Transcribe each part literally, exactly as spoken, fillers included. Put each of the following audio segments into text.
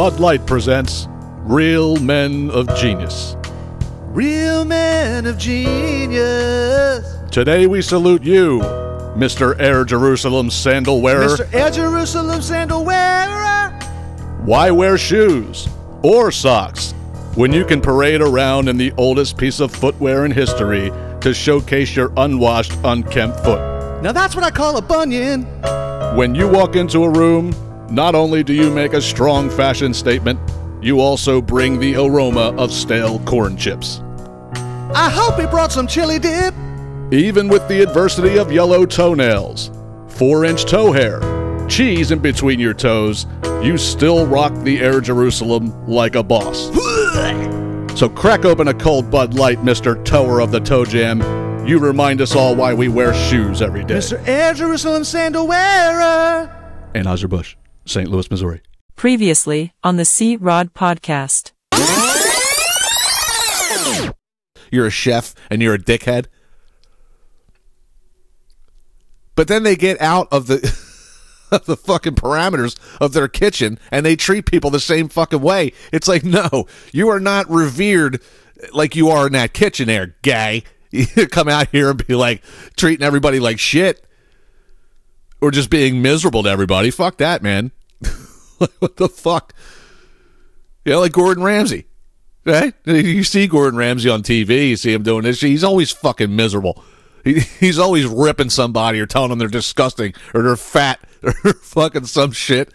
Bud Light presents Real Men of Genius. Real Men of Genius. Today we salute you, Mister Air Jerusalem Sandal Wearer. Mister Air Jerusalem Sandal Wearer. Why wear shoes or socks when you can parade around in the oldest piece of footwear in history to showcase your unwashed, unkempt foot? Now that's what I call a bunion. When you walk into a room, not only do you make a strong fashion statement, you also bring the aroma of stale corn chips. I hope he brought some chili dip. Even with the adversity of yellow toenails, four-inch toe hair, cheese in between your toes, you still rock the Air Jerusalem like a boss. So crack open a cold Bud Light, Mister Tower of the Toe Jam. You remind us all why we wear shoes every day. Mister Air Jerusalem Sandal Wearer. Anheuser Bush, Saint Louis, Missouri. Previously on the C-Rod Podcast. You're a chef and you're a dickhead. But then they get out of the, of the fucking parameters of their kitchen and they treat people the same fucking way. It's like, no, you are not revered like you are in that kitchen there, guy. You come out here and be like treating everybody like shit or just being miserable to everybody. Fuck that, man. Like, what the fuck? Yeah, like Gordon Ramsay, right? You see Gordon Ramsay on T V, you see him doing this shit. He's always fucking miserable. He, he's always ripping somebody or telling them they're disgusting or they're fat or fucking some shit,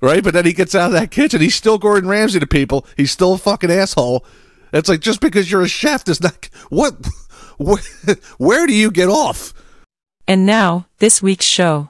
right? But then he gets out of that kitchen. He's still Gordon Ramsay to people. He's still a fucking asshole. It's like, just because you're a chef does not... What? what where do you get off? And now, this week's show.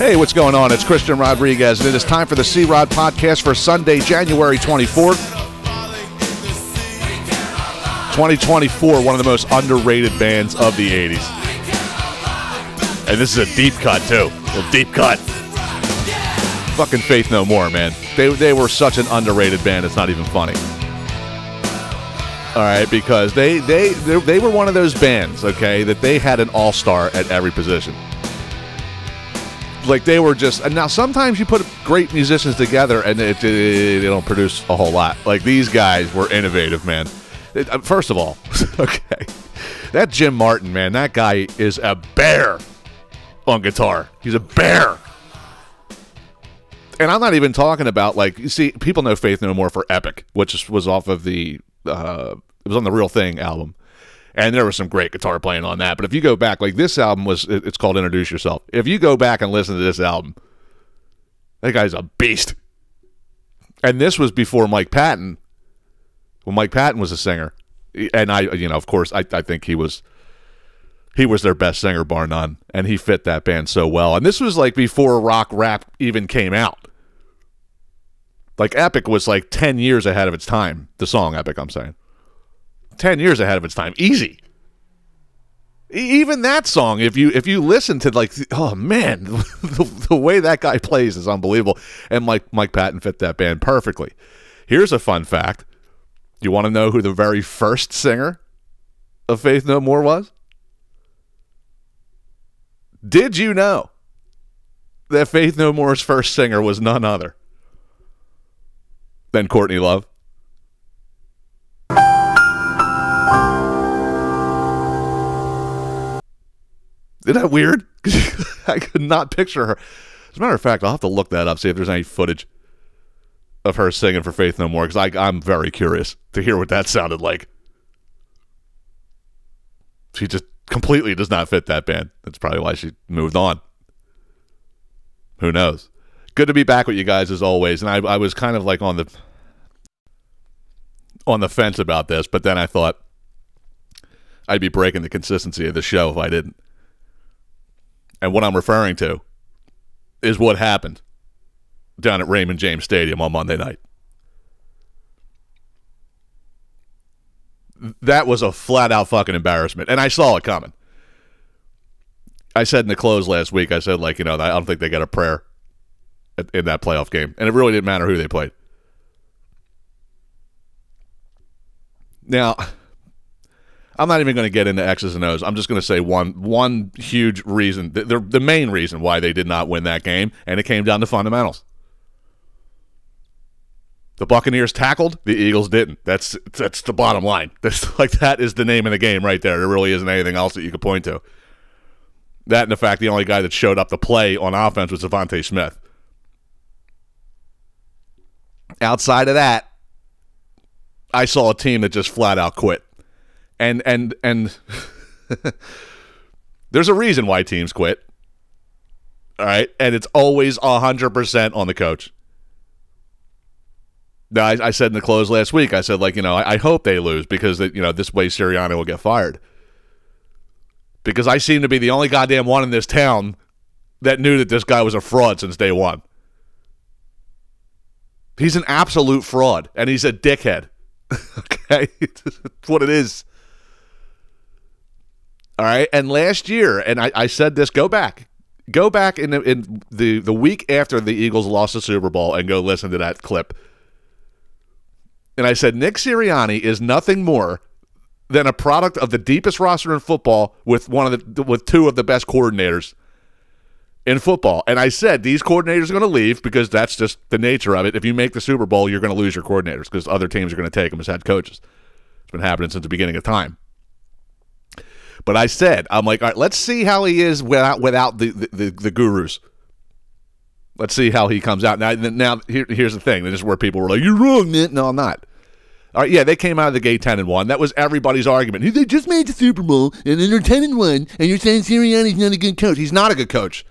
Hey, what's going on? It's Christian Rodriguez, and it is time for the C-Rod Podcast for Sunday, January twenty-fourth, twenty twenty-four, one of the most underrated bands of the eighties. And this is a deep cut, too. A deep cut. Fucking Faith No More, man. They, they were such an underrated band, it's not even funny. All right, because they, they, they, they were one of those bands, okay, that they had an all-star at every position. Like, they were just... And now, sometimes you put great musicians together, and it, it, they don't produce a whole lot. Like, these guys were innovative, man. It, uh, first of all, okay, that Jim Martin, man, that guy is a bear on guitar. He's a bear. And I'm not even talking about, like... You see, people know Faith No More for Epic, which was off of the... Uh, it was on the Real Thing album. And there was some great guitar playing on that. But if you go back, like this album was, it's called Introduce Yourself. If you go back and listen to this album, that guy's a beast. And this was before Mike Patton, when Mike Patton was a singer. And I, you know, of course, I, I think he was, he was their best singer, bar none. And he fit that band so well. And this was like before rock rap even came out. Like Epic was like ten years ahead of its time. The song Epic, I'm saying. ten years ahead of its time, easy. E- even that song, if you if you listen to, like, oh man, the, the way that guy plays is unbelievable. And Mike Mike Patton fit that band perfectly. Here's a fun fact: do you want to know who the very first singer of Faith No More was? Did you know that Faith No More's first singer was none other than Courtney Love? Isn't that weird? I could not picture her. As a matter of fact, I'll have to look that up, see if there's any footage of her singing for Faith No More, because I'm very curious to hear what that sounded like. She just completely does not fit that band. That's probably why she moved on. Who knows? Good to be back with you guys, as always. And I, I was kind of like on the... on the fence about this, but then I thought I'd be breaking the consistency of the show if I didn't. And what I'm referring to is what happened down at Raymond James Stadium on Monday night. That was a flat-out fucking embarrassment, and I saw it coming. I said in the close last week, I said, like, you know, I don't think they got a prayer in that playoff game, and it really didn't matter who they played. Now, I'm not even going to get into X's and O's. I'm just going to say one one huge reason, the, the main reason why they did not win that game, and it came down to fundamentals. The Buccaneers tackled, the Eagles didn't. That's that's the bottom line. That's like that is the name of the game right there. There really isn't anything else that you could point to. That and the fact the only guy that showed up to play on offense was Devontae Smith. Outside of that, I saw a team that just flat out quit. And and and there's a reason why teams quit. All right, and it's always one hundred percent on the coach. Now, I, I said in the close last week, I said, like, you know, I, I hope they lose because, that, you know, this way Sirianni will get fired. Because I seem to be the only goddamn one in this town that knew that this guy was a fraud since day one. He's an absolute fraud, and he's a dickhead. Okay? That's what it is. All right? And last year, and I, I said this, go back. Go back in, the, in the, the week after the Eagles lost the Super Bowl and go listen to that clip. And I said, Nick Sirianni is nothing more than a product of the deepest roster in football with one of the with two of the best coordinators in football. And I said, these coordinators are going to leave because that's just the nature of it. If you make the Super Bowl, you're going to lose your coordinators because other teams are going to take them as head coaches. It's been happening since the beginning of time. But I said, I'm like, all right, let's see how he is without without the the, the, the gurus. Let's see how he comes out. Now, now here, here's the thing. This is where people were like, you're wrong, man. No, I'm not. All right, yeah, they came out of the gate ten and one. That was everybody's argument. They just made the Super Bowl, and then they're ten and one, and you're saying Sirianni's not a good coach. He's not a good coach.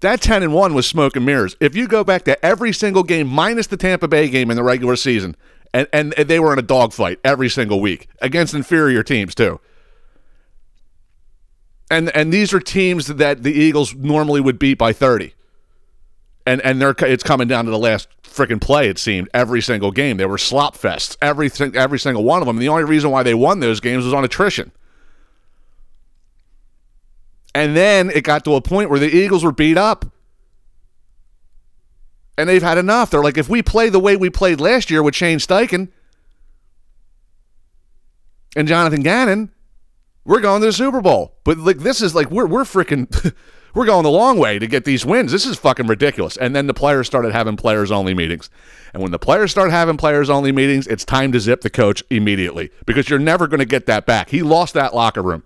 That ten and one was smoke and mirrors. If you go back to every single game, minus the Tampa Bay game in the regular season, and, and they were in a dogfight every single week against inferior teams, too. And and these are teams that the Eagles normally would beat by thirty. And and they're it's coming down to the last freaking play, it seemed, every single game. They were slop fests, every, every single one of them. And the only reason why they won those games was on attrition. And then it got to a point where the Eagles were beat up. And they've had enough. They're like, if we play the way we played last year with Shane Steichen and Jonathan Gannon, we're going to the Super Bowl. But like this is like we're we're freaking we're going the long way to get these wins. This is fucking ridiculous. And then the players started having players only meetings. And when the players start having players only meetings, it's time to zip the coach immediately because you're never going to get that back. He lost that locker room.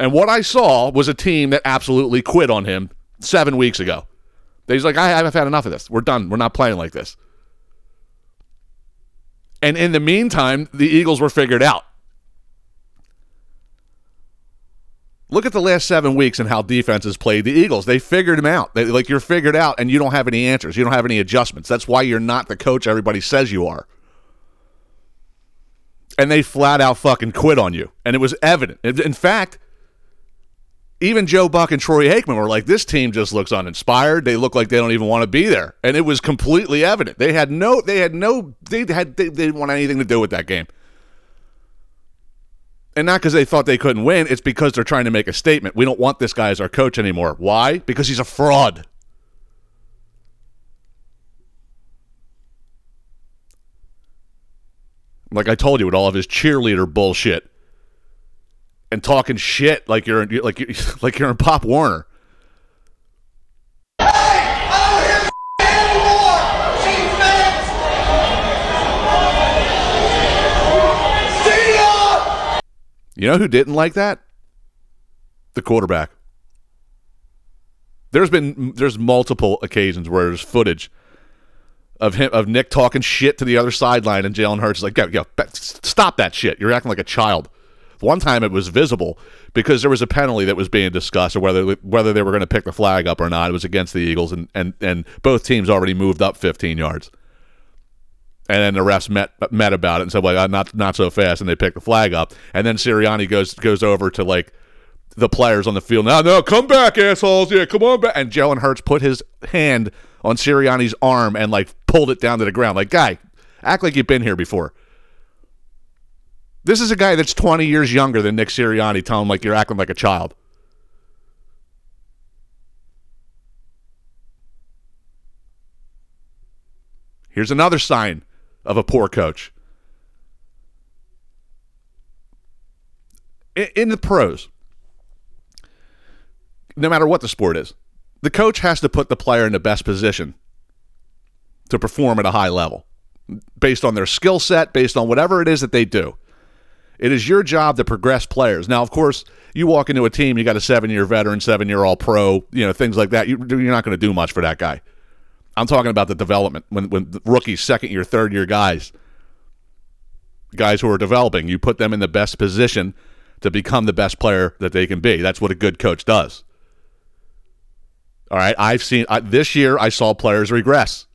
And what I saw was a team that absolutely quit on him seven weeks ago. He's like, I haven't had enough of this. We're done. We're not playing like this. And in the meantime, the Eagles were figured out. Look at the last seven weeks and how defenses played the Eagles. They figured them out. They, like, you're figured out, and you don't have any answers. You don't have any adjustments. That's why you're not the coach everybody says you are. And they flat out fucking quit on you. And it was evident. In fact, even Joe Buck and Troy Aikman were like, this team just looks uninspired. They look like they don't even want to be there. And it was completely evident. They had no, they had no, they had, they, they didn't want anything to do with that game. And not because they thought they couldn't win. It's because they're trying to make a statement. We don't want this guy as our coach anymore. Why? Because he's a fraud. Like I told you, with all of his cheerleader bullshit and talking shit like you're in, like you're, like you're in Pop Warner. You know who didn't like that? The quarterback. There's been there's multiple occasions where there's footage of him of Nick talking shit to the other sideline, and Jalen Hurts is like, "Go, go, stop that shit! You're acting like a child." One time it was visible because there was a penalty that was being discussed, or whether whether they were going to pick the flag up or not. It was against the Eagles, and and and both teams already moved up fifteen yards. And then the refs met met about it and said, like, oh, not not so fast, and they picked the flag up. And then Sirianni goes goes over to, like, the players on the field. No, no, come back, assholes. Yeah, come on back. And Jalen Hurts put his hand on Sirianni's arm and, like, pulled it down to the ground. Like, guy, act like you've been here before. This is a guy that's twenty years younger than Nick Sirianni telling him, like, you're acting like a child. Here's another sign of a poor coach. In the pros, no matter what the sport is, the coach has to put the player in the best position to perform at a high level based on their skill set, based on whatever it is that they do. It is your job to progress players. Now, of course, you walk into a team, you got a seven-year veteran, seven-year all-pro, you know, things like that. You, you're not going to do much for that guy. I'm talking about the development, when, when rookies, second-year, third-year guys, guys who are developing, you put them in the best position to become the best player that they can be. That's what a good coach does. All right, I've seen uh, this year I saw players regress.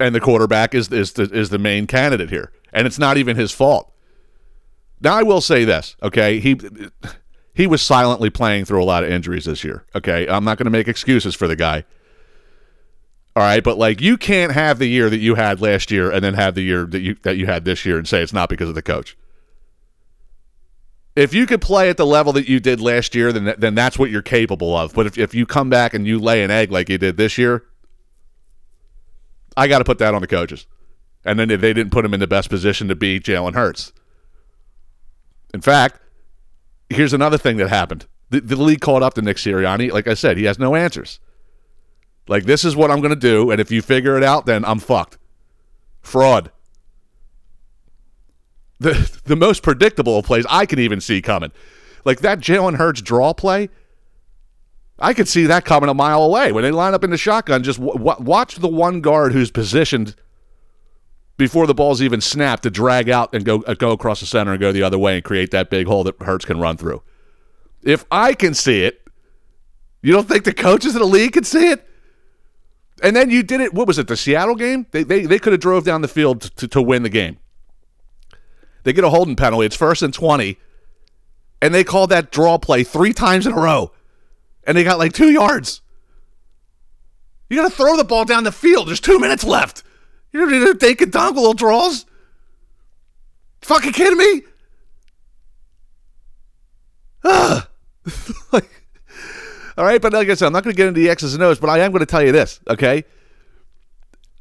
And the quarterback is is the, is the main candidate here. And it's not even his fault. Now, I will say this, okay? He he was silently playing through a lot of injuries this year, okay? I'm not going to make excuses for the guy. All right, but, like, you can't have the year that you had last year and then have the year that you that you had this year and say it's not because of the coach. If you could play at the level that you did last year, then then that's what you're capable of. But if, if you come back and you lay an egg like you did this year, I got to put that on the coaches. And then they didn't put him in the best position to beat Jalen Hurts. In fact, here's another thing that happened. The, the league called up to Nick Sirianni. Like I said, he has no answers. Like, this is what I'm going to do, and if you figure it out, then I'm fucked. Fraud. The, the most predictable of plays I could even see coming. Like, that Jalen Hurts draw play, I could see that coming a mile away. When they line up in the shotgun, just w- w- watch the one guard who's positioned before the ball's even snapped to drag out and go uh, go across the center and go the other way and create that big hole that Hurts can run through. If I can see it, you don't think the coaches in the league can see it? And then you did it, what was it, the Seattle game? They they, they could have drove down the field to, to win the game. They get a holding penalty. It's first and twenty, and they call that draw play three times in a row, and they got like two yards. You got to throw the ball down the field. There's two minutes left. You're going to take a dunk little draws? Fucking kidding me? Ugh. Like, all right, but like I said, I'm not going to get into the X's and O's, but I am going to tell you this, okay?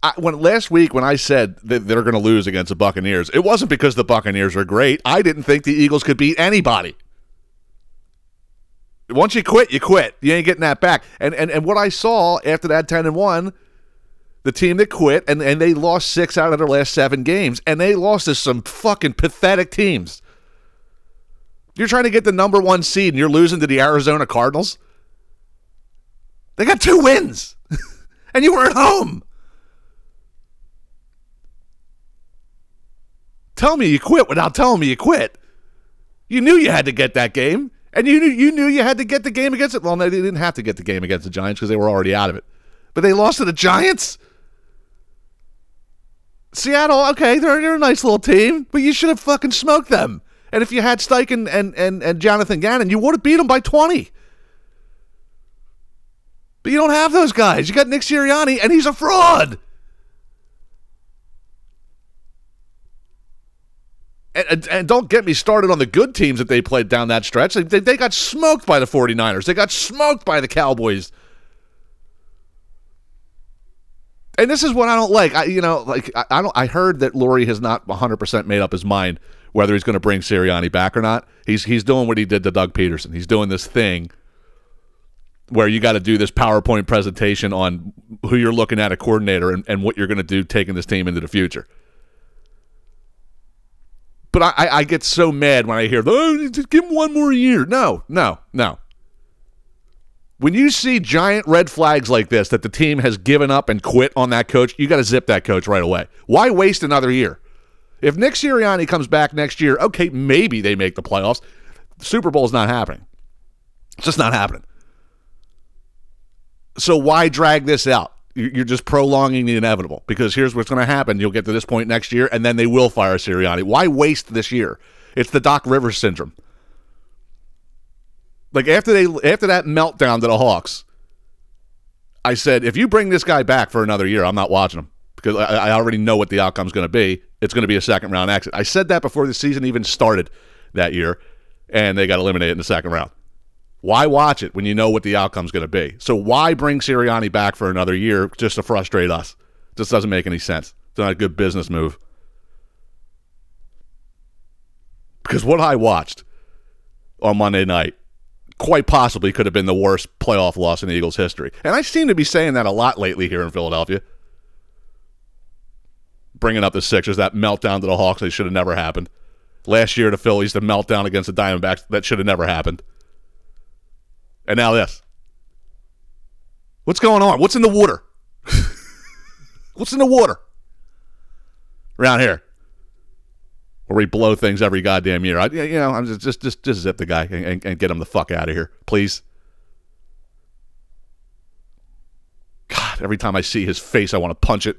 I, when last week when I said that they're going to lose against the Buccaneers, it wasn't because the Buccaneers are great. I didn't think the Eagles could beat anybody. Once you quit, you quit. You ain't getting that back. And and, and what I saw after that ten and one, the team that quit, and, and they lost six out of their last seven games, and they lost to some fucking pathetic teams. You're trying to get the number one seed, and you're losing to the Arizona Cardinals? They got two wins, and you were at home. Tell me you quit without telling me you quit. You knew you had to get that game, and you knew you knew you had to get the game against it. Well, no, they didn't have to get the game against the Giants because they were already out of it. But they lost to the Giants? Seattle, okay, they're, they're a nice little team, but you should have fucking smoked them. And if you had Steichen and, and, and Jonathan Gannon, you would have beat them by twenty. But you don't have those guys. You got Nick Sirianni, and he's a fraud. And, and, and don't get me started on the good teams that they played down that stretch. They, they, they got smoked by the 49ers. They got smoked by the Cowboys. And this is what I don't like. I, you know, like I, I don't. I heard that Lurie has not one hundred percent made up his mind whether he's going to bring Sirianni back or not. He's he's doing what he did to Doug Peterson. He's doing this thing where you got to do this PowerPoint presentation on who you're looking at a coordinator and, and what you're going to do taking this team into the future. But I, I, I get so mad when I hear, oh, just give him one more year. No, no, no. When you see giant red flags like this, that the team has given up and quit on that coach, you got to zip that coach right away. Why waste another year? If Nick Sirianni comes back next year, okay, maybe they make the playoffs. The Super Bowl is not happening. It's just not happening. So why drag this out? you're just prolonging the inevitable, because here's what's going to happen. You'll get to this point next year, and then they will fire Sirianni. Why waste this year? It's the Doc Rivers syndrome. Like, after they after that meltdown to the Hawks, I said, if you bring this guy back for another year, I'm not watching him, because I, I already know what the outcome's going to be. It's going to be a second-round exit. I said that before the season even started that year, and they got eliminated in the second round. Why watch it when you know what the outcome's going to be? So why bring Sirianni back for another year just to frustrate us? This doesn't make any sense. It's not a good business move. Because what I watched on Monday night quite possibly could have been the worst playoff loss in Eagles history. And I seem to be saying that a lot lately here in Philadelphia. Bringing up the Sixers, that meltdown to the Hawks, that should have never happened. Last year, the Phillies, the meltdown against the Diamondbacks, that should have never happened. And now this. What's going on? What's in the water? What's in the water? Around here. Where we blow things every goddamn year. I, you know, I'm just, just, just, just zip the guy and, and, and get him the fuck out of here. Please. God, every time I see his face, I want to punch it.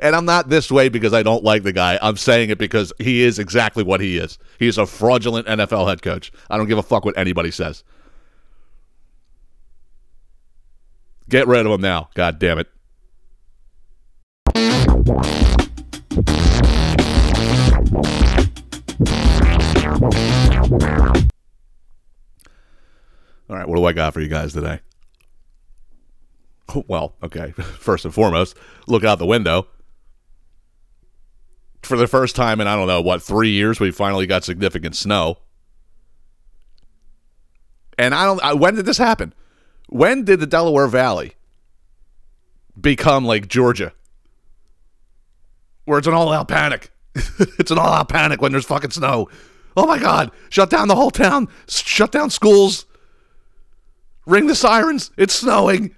And I'm not this way because I don't like the guy. I'm saying it because he is exactly what he is. He is a fraudulent N F L head coach. I don't give a fuck what anybody says. Get rid of him now. God damn it. All right, what do I got for you guys today? Well, okay, first and foremost, look out the window. For the first time in, I don't know, what, three years, we finally got significant snow. And I don't, I, when did this happen? When did the Delaware Valley become like Georgia? Where it's an all-out panic. It's an all-out panic when there's fucking snow. Oh my God, shut down the whole town, shut down schools, ring the sirens, it's snowing.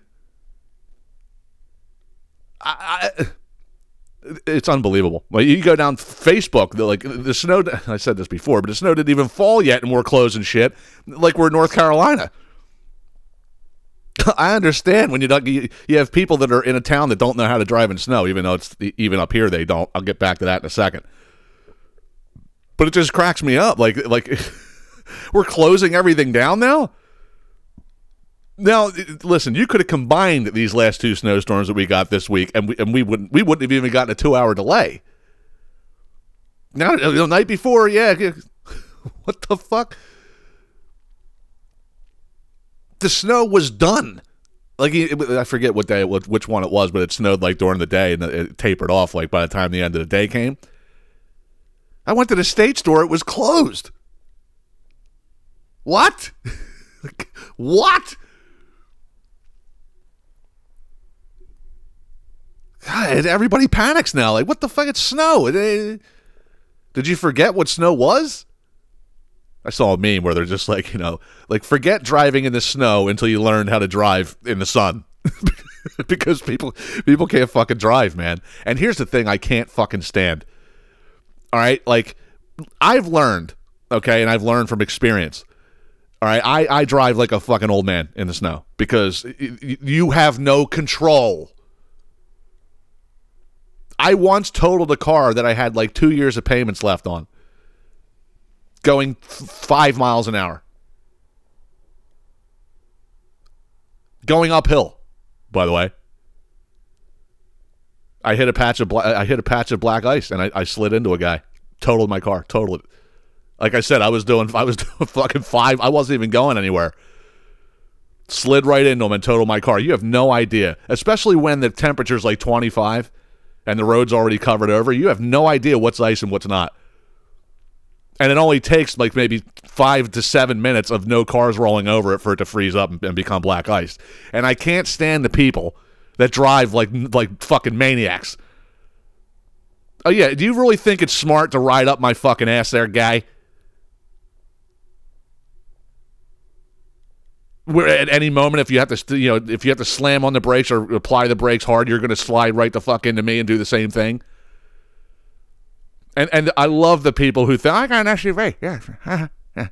I, I, it's unbelievable. Like, you go down Facebook, like the snow. I said this before, but the snow didn't even fall yet, and we're closing shit like we're in North Carolina. I understand when you don't, you, you have people that are in a town that don't know how to drive in snow, even though it's even up here they don't. I'll get back to that in a second. But it just cracks me up. Like like we're closing everything down now. Now, listen, you could have combined these last two snowstorms that we got this week, and we, and we wouldn't we wouldn't have even gotten a two-hour delay. Now, the night before, yeah. What the fuck? The snow was done. Like, it, I forget what day, which one it was, but it snowed, like, during the day, and it tapered off, like, by the time the end of the day came. I went to the state store. It was closed. What? What? God, everybody panics now. Like, what the fuck? It's snow. Did you forget what snow was? I saw a meme where they're just like, you know, like, forget driving in the snow until you learn how to drive in the sun. Because people people can't fucking drive, man. And here's the thing I can't fucking stand. All right? Like, I've learned, okay, and I've learned from experience. All right? I, I drive like a fucking old man in the snow because you have no control. I once totaled a car that I had like two years of payments left on, going f- five miles an hour. Going uphill, by the way. I hit a patch of bla- I hit a patch of black ice, and I, I slid into a guy. Totaled my car. Totaled it. Like I said, I was doing I was doing fucking five. I wasn't even going anywhere. Slid right into him and totaled my car. You have no idea, especially when the temperature's like twenty-five. And the road's already covered over. You have no idea what's ice and what's not. And it only takes like maybe five to seven minutes of no cars rolling over it for it to freeze up and, and become black ice. And I can't stand the people that drive like like fucking maniacs. Oh yeah, do you really think it's smart to ride up my fucking ass there, guy? Where at any moment, if you have to, you know, if you have to slam on the brakes or apply the brakes hard, you're going to slide right the fuck into me and do the same thing. And and I love the people who think I got an S U V. Yeah, yeah.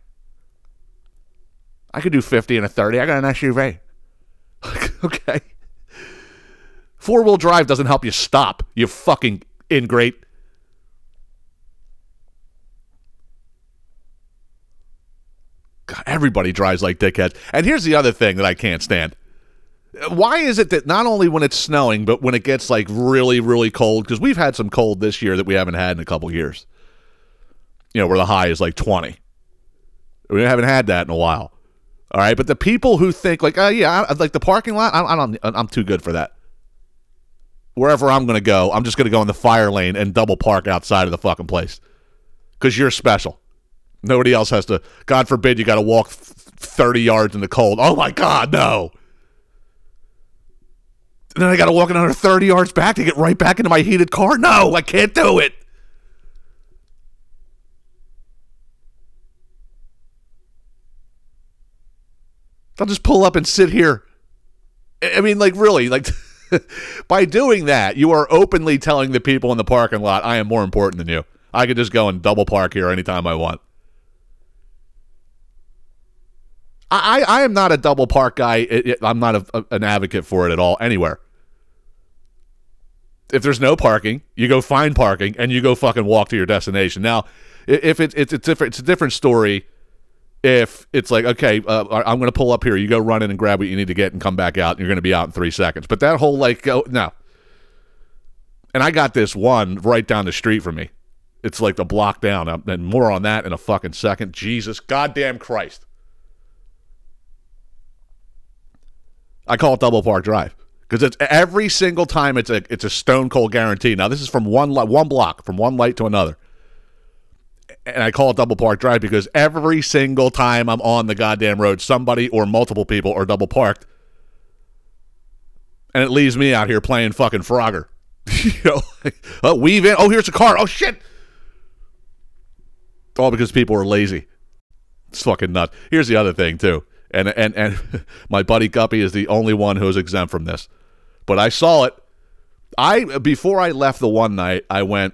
I could do fifty and a thirty. I got an S U V. Okay, Four-wheel drive doesn't help you stop, you fucking ingrate. God, everybody drives like dickheads. And here's the other thing that I can't stand. Why is it that not only when it's snowing, but when it gets like really, really cold, because we've had some cold this year that we haven't had in a couple years, you know, where the high is like twenty. We haven't had that in a while. All right, but the people who think like, oh yeah, I, like the parking lot, I, I don't, I'm too good for that. Wherever I'm going to go, I'm just going to go in the fire lane and double park outside of the fucking place because you're special. Nobody else has to. God forbid you got to walk thirty yards in the cold. Oh my God, no. And then I got to walk another thirty yards back to get right back into my heated car. No, I can't do it. I'll just pull up and sit here. I mean, like, really, like, by doing that, you are openly telling the people in the parking lot, I am more important than you. I could just go and double park here anytime I want. I, I, I am not a double park guy. It, it, I'm not a, a, an advocate for it at all, anywhere. If there's no parking, you go find parking and you go fucking walk to your destination. Now, if it, it's, a different, it's a different story. If it's like, okay, uh, I'm going to pull up here. You go run in and grab what you need to get and come back out. And you're going to be out in three seconds. But that whole like, oh, no. And I got this one right down the street from me. It's like the block down. And more on that in a fucking second. Jesus goddamn Christ. I call it double park drive. Because it's every single time it's a it's a stone cold guarantee. Now, this is from one li- one block, from one light to another. And I call it double park drive because every single time I'm on the goddamn road, somebody or multiple people are double parked. And it leaves me out here playing fucking Frogger. You know, like, oh, weave in. Oh, here's a car. Oh, shit. All because people are lazy. It's fucking nuts. Here's the other thing, too. And and and my buddy Guppy is the only one who is exempt from this. But I saw it. I before I left the one night, I went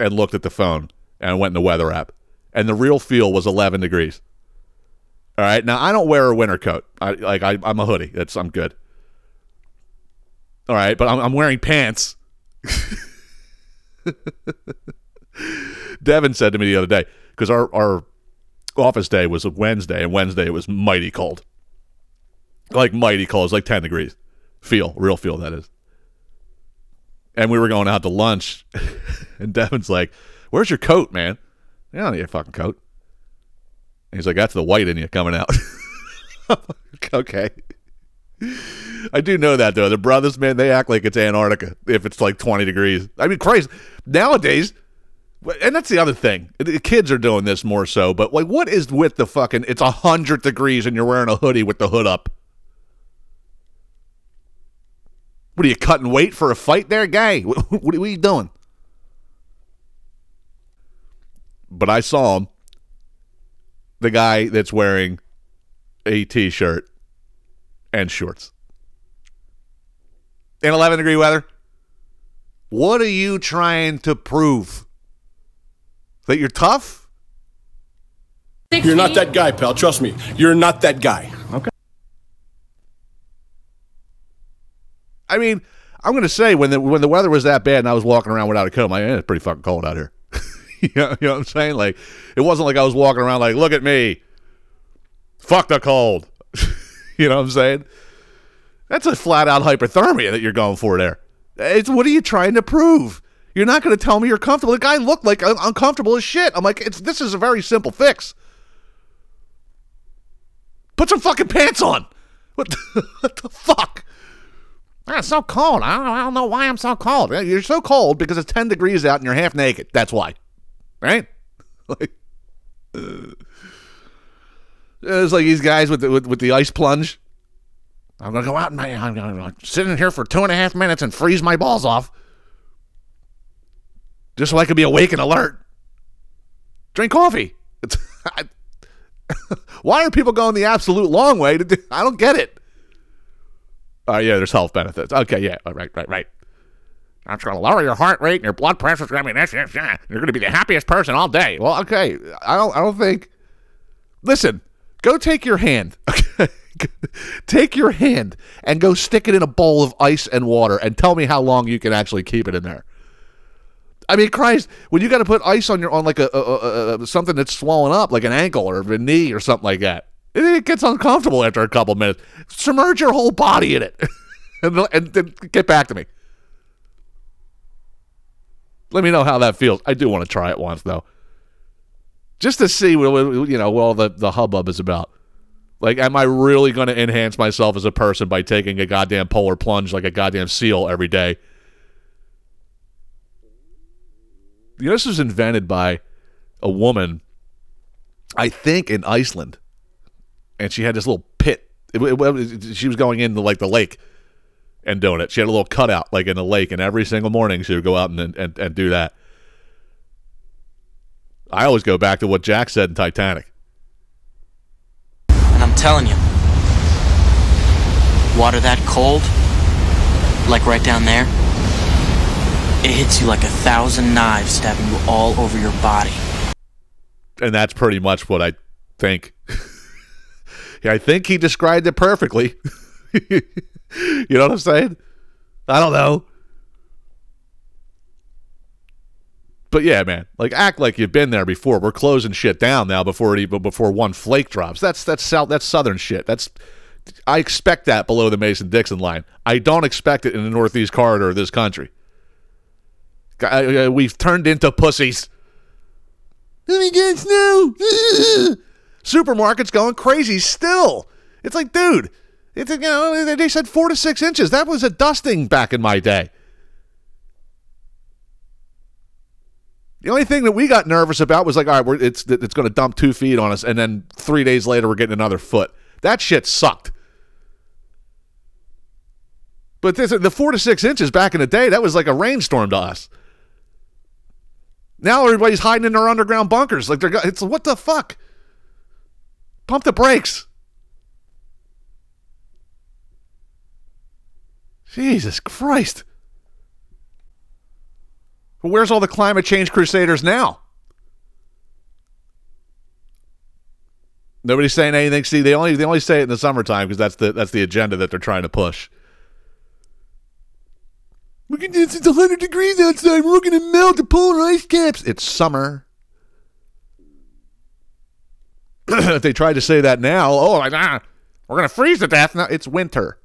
and looked at the phone and I went in the weather app. And the real feel was eleven degrees. All right. Now I don't wear a winter coat. I like I I'm a hoodie. That's I'm good. All right, but I'm I'm wearing pants. Devin said to me the other day, because our, our office day was a Wednesday, and Wednesday it was mighty cold. Like mighty cold. It was like ten degrees. Feel, real feel, that is. And we were going out to lunch, and Devin's like, where's your coat, man? I don't need a fucking coat. And he's like, that's the white in you coming out. Okay. I do know that, though. The brothers, man, they act like it's Antarctica if it's like twenty degrees. I mean, Christ, nowadays... And that's the other thing. The kids are doing this more so, but like, what is with the fucking, it's one hundred degrees and you're wearing a hoodie with the hood up? What are you, cutting weight for a fight there, guy? What, what are you doing? But I saw him, the guy that's wearing a t-shirt and shorts. In eleven degree weather? What are you trying to prove? That you're tough? sixteen You're not that guy, pal. Trust me. You're not that guy. Okay. I mean, I'm going to say when the when the weather was that bad and I was walking around without a coat, I'm like, eh, it's pretty fucking cold out here. you, know, you know what I'm saying? Like, it wasn't like I was walking around like, look at me. Fuck the cold. You know what I'm saying? That's a flat-out hypothermia that you're going for there. It's what are you trying to prove? You're not going to tell me you're comfortable. The guy looked like I'm uncomfortable as shit. I'm like, it's this is a very simple fix. Put some fucking pants on. What the, what the fuck? Ah, it's so cold. I don't, I don't know why I'm so cold. You're so cold because it's ten degrees out and you're half naked. That's why. Right? Like, uh, it's like these guys with the, with, with the ice plunge. I'm going to go out and I'm going to sit in here for two and a half minutes and freeze my balls off. Just so I could be awake and alert. Drink coffee. It's, I, why are people going the absolute long way? To do, I don't get it. Oh, uh, yeah, there's health benefits. Okay, yeah, right, right, right. That's going to lower your heart rate and your blood pressure. I mean, that's, that's, that's, you're going to be the happiest person all day. Well, okay, I don't, I don't think. Listen, go take your hand. Okay, Take your hand and go stick it in a bowl of ice and water and tell me how long you can actually keep it in there. I mean, Christ, when you got to put ice on your on like a, a, a, a something that's swollen up, like an ankle or a knee or something like that, it gets uncomfortable after a couple minutes. Submerge your whole body in it and, and, and get back to me. Let me know how that feels. I do want to try it once, though, just to see what, you know, what all the, the hubbub is about. Like, am I really going to enhance myself as a person by taking a goddamn polar plunge like a goddamn seal every day? You know, this was invented by a woman, I think, in Iceland. And she had this little pit. It, it, it, she was going into, like, the lake and doing it. She had a little cutout, like, in the lake. And every single morning she would go out and, and, and do that. I always go back to what Jack said in Titanic. And I'm telling you, water that cold, like right down there, it hits you like a thousand knives stabbing you all over your body. And that's pretty much what I think. Yeah, I think he described it perfectly. You know what I'm saying? I don't know. But yeah, man, like, act like you've been there before. We're closing shit down now before it even before one flake drops. That's that's south that's southern shit. That's I expect that below the Mason-Dixon line. I don't expect it in the northeast corridor of this country. I, I, we've turned into pussies. Let me get snow. Supermarkets going crazy still. It's like, dude, it's, you know, they said four to six inches. That was a dusting back in my day. The only thing that we got nervous about was like, all right, we're, it's it's going to dump two feet on us, and then three days later we're getting another foot. That shit sucked. But this, the four to six inches back in the day, that was like a rainstorm to us. Now everybody's hiding in their underground bunkers. Like, they're it's what the fuck? Pump the brakes. Jesus Christ. Where's all the climate change crusaders now? Nobody's saying anything. See, they only they only say it in the summertime because that's the that's the agenda that they're trying to push. We can it's one hundred degrees outside. We're going to melt the polar ice caps. It's summer. If they tried to say that now, oh, ah, we're going to freeze to death. No, it's winter.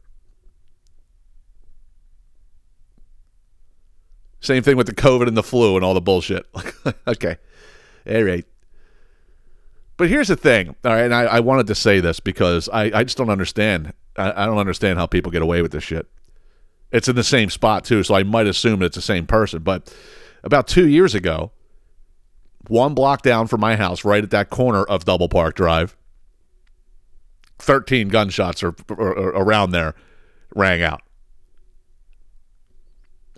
Same thing with the COVID and the flu and all the bullshit. Okay. All right. But here's the thing. All right. And I, I wanted to say this because I, I just don't understand. I, I don't understand how people get away with this shit. It's in the same spot, too, so I might assume it's the same person. But about two years ago, one block down from my house, right at that corner of Double Park Drive, thirteen gunshots or around there rang out.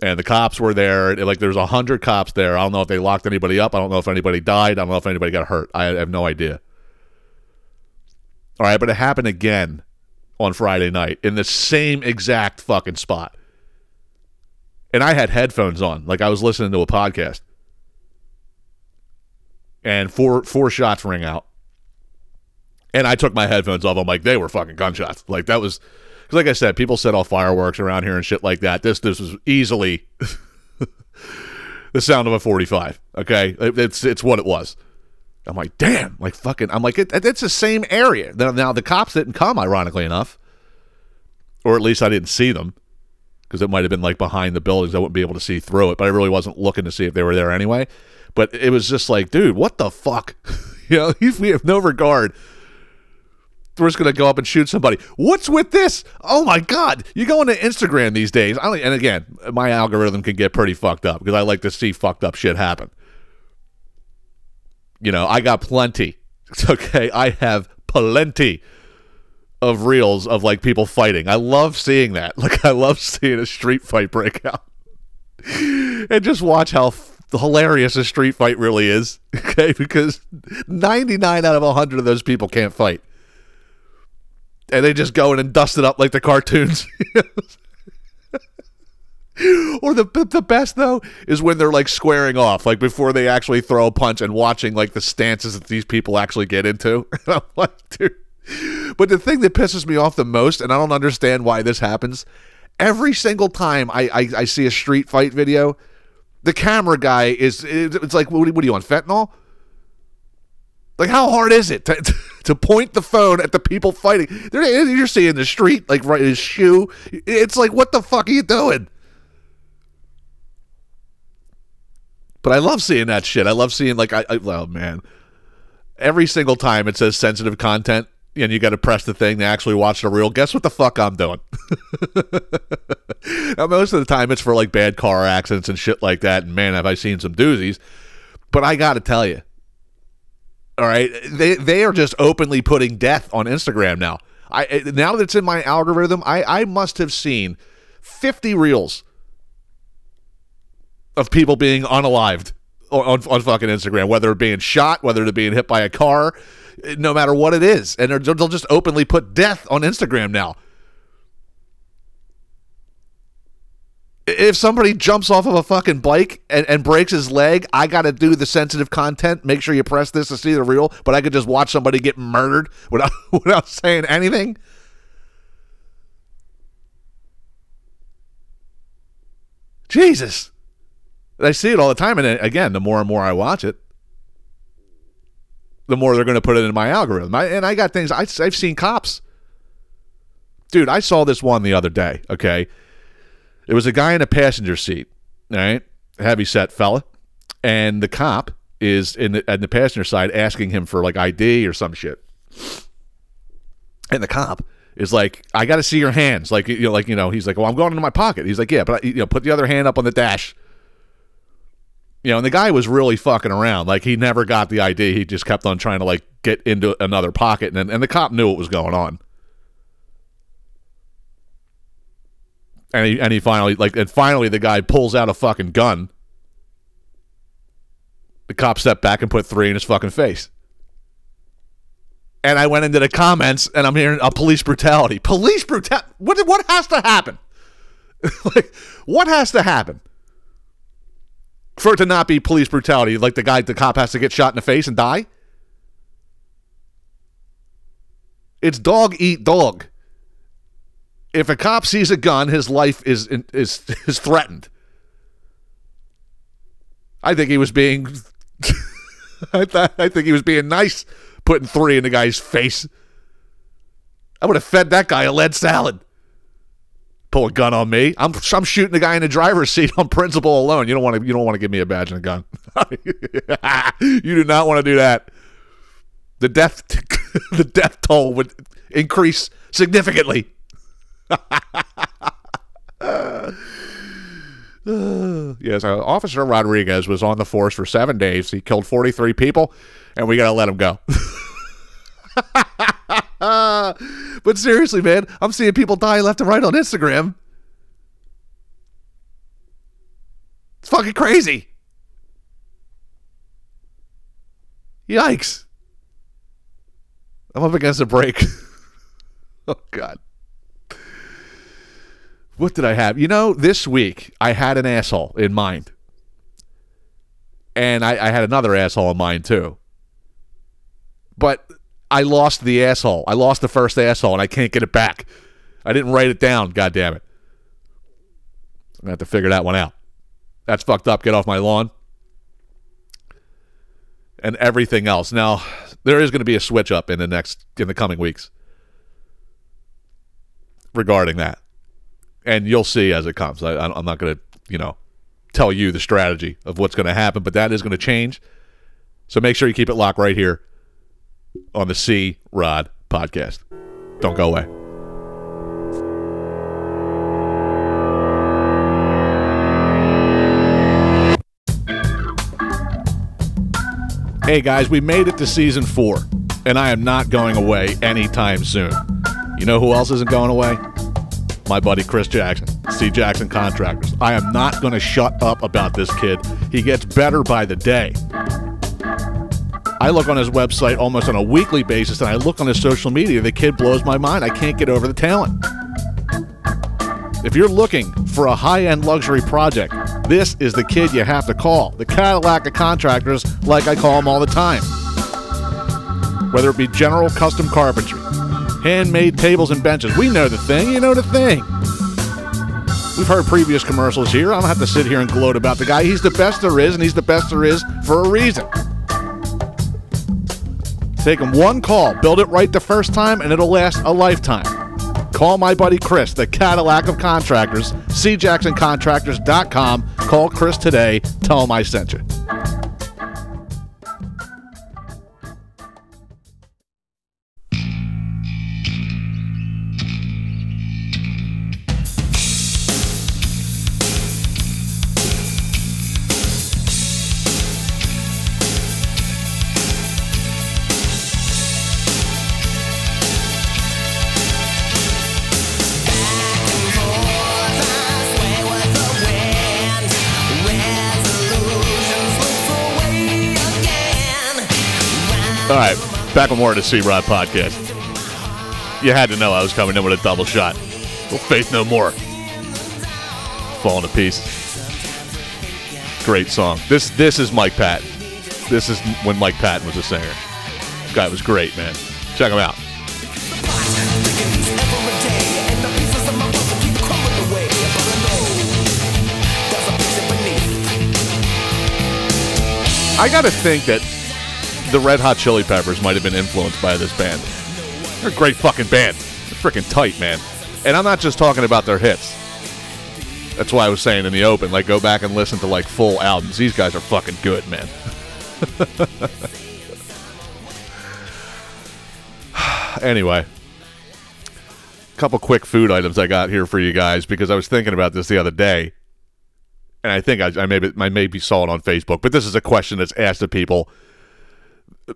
And the cops were there. Like, there's one hundred cops there. I don't know if they locked anybody up. I don't know if anybody died. I don't know if anybody got hurt. I have no idea. All right, but it happened again on Friday night in the same exact fucking spot. And I had headphones on. Like, I was listening to a podcast. And four four shots rang out. And I took my headphones off. I'm like, they were fucking gunshots. Like, that was... Like I said, people set off fireworks around here and shit like that. This this was easily the sound of a forty-five. Okay, it, it's it's what it was. I'm like, damn, like fucking. I'm like, it, it's the same area. Now the cops didn't come, ironically enough, or at least I didn't see them because it might have been like behind the buildings. I wouldn't be able to see through it, but I really wasn't looking to see if they were there anyway. But it was just like, dude, what the fuck? You know, we have no regard. We're just going to go up and shoot somebody. What's with this? Oh, my God. You go into Instagram these days. I don't, and, again, my algorithm can get pretty fucked up because I like to see fucked up shit happen. You know, I got plenty. It's okay. I have plenty of reels of, like, people fighting. I love seeing that. Like, I love seeing a street fight break out. And just watch how f- hilarious a street fight really is, okay? Because ninety-nine out of one hundred of those people can't fight. And they just go in and dust it up like the cartoons. Or the the best, though, is when they're, like, squaring off, like, before they actually throw a punch and watching, like, the stances that these people actually get into. And I'm like, dude, But the thing that pisses me off the most, and I don't understand why this happens, every single time I, I, I see a street fight video, the camera guy is, it's like, what are you on, fentanyl? Like, how hard is it to, to point the phone at the people fighting? They're, you're seeing the street, like, right in his shoe. It's like, what the fuck are you doing? But I love seeing that shit. I love seeing, like, I, I oh, man. Every single time it says sensitive content, and you got to press the thing to actually watch the reel. Guess what the fuck I'm doing? Now, most of the time it's for, like, bad car accidents and shit like that, and, man, have I seen some doozies. But I got to tell you, all right, they they are just openly putting death on Instagram now. I now that it's in my algorithm, I, I must have seen fifty reels of people being unalived on, on, on fucking Instagram, whether it being shot, whether it being hit by a car, no matter what it is. And they'll just openly put death on Instagram now. If somebody jumps off of a fucking bike and, and breaks his leg, I got to do the sensitive content. Make sure you press this to see the reel. But I could just watch somebody get murdered without, without saying anything. Jesus. I see it all the time. And again, the more and more I watch it, the more they're going to put it in my algorithm. I, and I got things. I, I've seen cops. Dude, I saw this one the other day, okay? It was a guy in a passenger seat, all right, a heavy set fella, and the cop is in the, in the passenger side asking him for, like, I D or some shit. And the cop is like, "I got to see your hands," like you know, like you know, he's like, "Well, I'm going into my pocket." He's like, "Yeah, but I, you know, put the other hand up on the dash." You know, and the guy was really fucking around. Like, he never got the I D. He just kept on trying to, like, get into another pocket, and and the cop knew what was going on. And he, and he finally, like, and finally the guy pulls out a fucking gun. The cop stepped back and put three in his fucking face. And I went into the comments, and I'm hearing a police brutality. Police brutality? What, what has to happen? Like, what has to happen for it to not be police brutality? Like, the guy, the cop has to get shot in the face and die? It's dog eat dog. If a cop sees a gun, his life is is is threatened. I think he was being, I, th I think he was being nice, putting three in the guy's face. I would have fed that guy a lead salad. Pull a gun on me, I'm I'm shooting the guy in the driver's seat on principle alone. You don't want to you don't want to give me a badge and a gun. You do not want to do that. The death the death toll would increase significantly. Yes, Officer Rodriguez was on the force for seven days. He killed forty-three people, and we gotta let him go. But seriously, man, I'm seeing people die left and right on Instagram. It's fucking crazy. Yikes. I'm up against a break. Oh, God. What did I have? You know, this week I had an asshole in mind. And I, I had another asshole in mind too. But I lost the asshole. I lost the first asshole, and I can't get it back. I didn't write it down, goddammit. I'm going to have to figure that one out. That's fucked up. Get off my lawn. And everything else. Now, there is going to be a switch up in the next, in the coming weeks regarding that. And you'll see as it comes. I, I'm not going to, you know, tell you the strategy of what's going to happen, but that is going to change. So make sure you keep it locked right here on the C-Rod Podcast. Don't go away. Hey, guys, we made it to season four, and I am not going away anytime soon. You know who else isn't going away? My buddy Chris Jackson, C. Jackson Contractors. I am not going to shut up about this kid. He gets better by the day. I look on his website almost on a weekly basis, and I look on his social media. The kid blows my mind. I can't get over the talent. If you're looking for a high-end luxury project, this is the kid you have to call. The Cadillac of contractors, like I call them all the time. Whether it be general custom carpentry, handmade tables and benches. We know the thing. You know the thing. We've heard previous commercials here. I don't have to sit here and gloat about the guy. He's the best there is, and he's the best there is for a reason. Take him one call, build it right the first time, and it'll last a lifetime. Call my buddy Chris, the Cadillac of contractors, c jackson contractors dot com. Call Chris today. Tell him I sent you. All right, back with more of the C-Rod Podcast. You had to know I was coming in with a double shot. Well, Faith No More. Falling to pieces. Great song. This this is Mike Patton. This is when Mike Patton was a singer. This guy was great, man. Check him out. I got to think that the Red Hot Chili Peppers might have been influenced by this band. They're a great fucking band. They're freaking tight, man. And I'm not just talking about their hits. That's why I was saying in the open, like, go back and listen to, like, full albums. These guys are fucking good, man. Anyway, a couple quick food items I got here for you guys because I was thinking about this the other day. And I think I, I, maybe, I maybe saw it on Facebook, but this is a question that's asked of people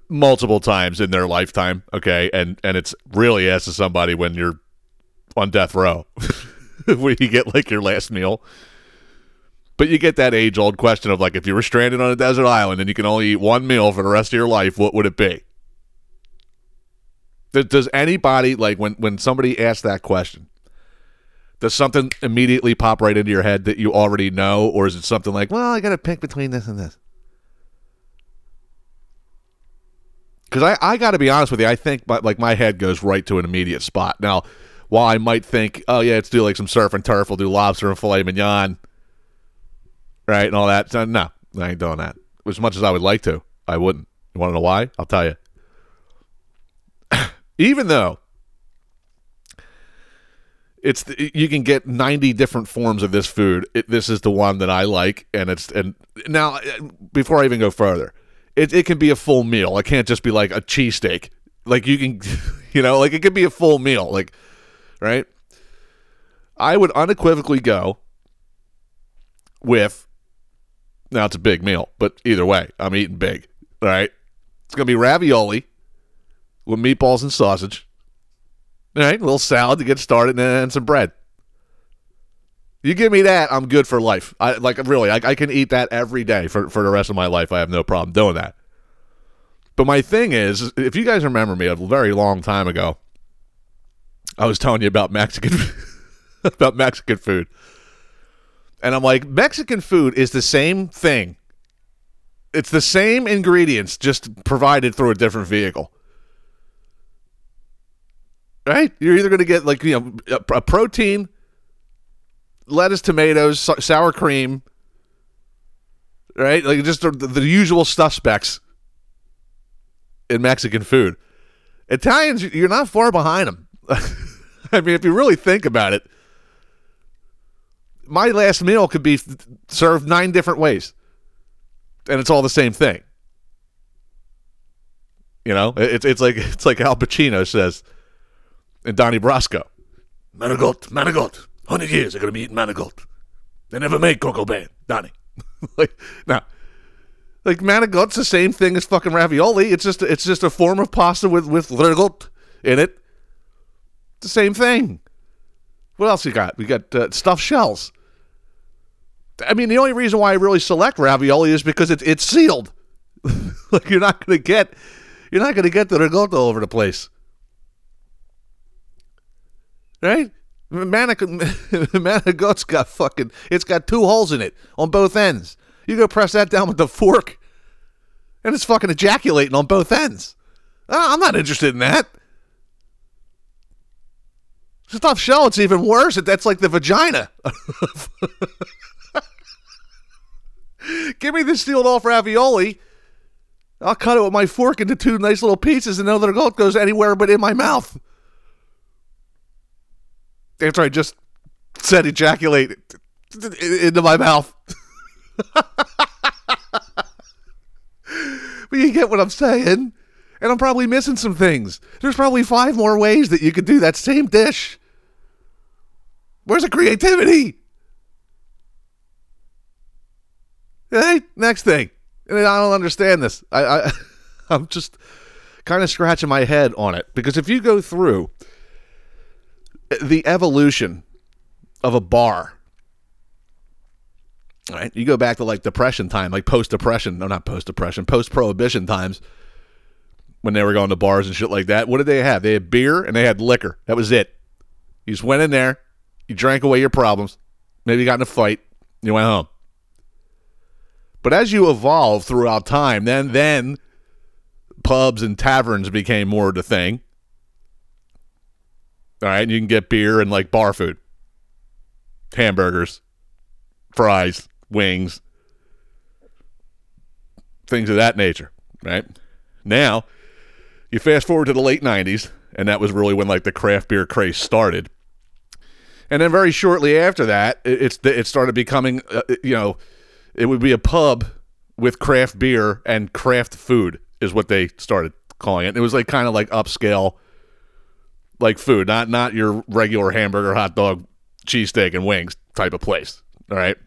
multiple times in their lifetime, okay, and and it's really asked to somebody when you're on death row, when you get like your last meal. But you get that age-old question of like, if you were stranded on a desert island and you can only eat one meal for the rest of your life, what would it be? Does anybody, like, when when somebody asks that question, does something immediately pop right into your head that you already know, or is it something like, well, I gotta pick between this and this? Because I, I got to be honest with you, I think my, like my head goes right to an immediate spot. Now, while I might think, oh, yeah, let's do like some surf and turf, we'll do lobster and filet mignon, right, and all that. So, no, I ain't doing that. As much as I would like to, I wouldn't. You want to know why? I'll tell you. Even though it's the, you can get ninety different forms of this food, it, this is the one that I like. And it's and now, before I even go further, It it can be a full meal. It can't just be like a cheesesteak. Like you can, you know, like it could be a full meal. Like, right? I would unequivocally go with, now it's a big meal, but either way, I'm eating big, all right? It's going to be ravioli with meatballs and sausage, all right? A little salad to get started and some bread. You give me that, I'm good for life. I like really, I, I can eat that every day for, for the rest of my life. I have no problem doing that. But my thing is, if you guys remember me, a very long time ago, I was telling you about Mexican about Mexican food, and I'm like, Mexican food is the same thing. It's the same ingredients, just provided through a different vehicle. Right? You're either going to get like you know a, a protein. Lettuce, tomatoes, sour cream, right? Like just the, the usual stuff specs in Mexican food. Italians, you're not far behind them. I mean, if you really think about it, my last meal could be served nine different ways, and it's all the same thing. You know, it's it's like it's like Al Pacino says in Donnie Brasco, "Manigot, manigot." Hundred years, they're going to be eating manigot. They never made cocoa band, Donnie. like, now, like manigot's the same thing as fucking ravioli. It's just, it's just a form of pasta with with manigot in it. It's the same thing. What else you got? We got uh, stuffed shells. I mean, the only reason why I really select ravioli is because it's it's sealed. like you're not going to get, you're not going to get the manigot all over the place, right? Manigot's got fucking, it's got two holes in it on both ends. You go press that down with the fork, and it's fucking ejaculating on both ends. I'm not interested in that. It's a tough shell. It's even worse. That's like the vagina. Give me this sealed off ravioli. I'll cut it with my fork into two nice little pieces and know that it goes anywhere but in my mouth. After I just said ejaculate into my mouth. But you get what I'm saying. And I'm probably missing some things. There's probably five more ways that you could do that same dish. Where's the creativity? Hey, next thing. And I don't understand this. I, I, I'm just kind of scratching my head on it. Because if you go through the evolution of a bar, all right, you go back to like Depression time, like post-Depression. No, not post-Depression. Post-Prohibition times when they were going to bars and shit like that. What did they have? They had beer and they had liquor. That was it. You just went in there. You drank away your problems. Maybe you got in a fight. You went home. But as you evolve throughout time, then then pubs and taverns became more of the thing. All right, and you can get beer and like bar food, hamburgers, fries, wings, things of that nature. Right now, you fast forward to the late nineties, and that was really when like the craft beer craze started. And then very shortly after that, it, it's it started becoming, uh, you know. It would be a pub with craft beer and craft food is what they started calling it. It was like kind of like upscale, like food, not not your regular hamburger, hot dog, cheesesteak, and wings type of place, all right?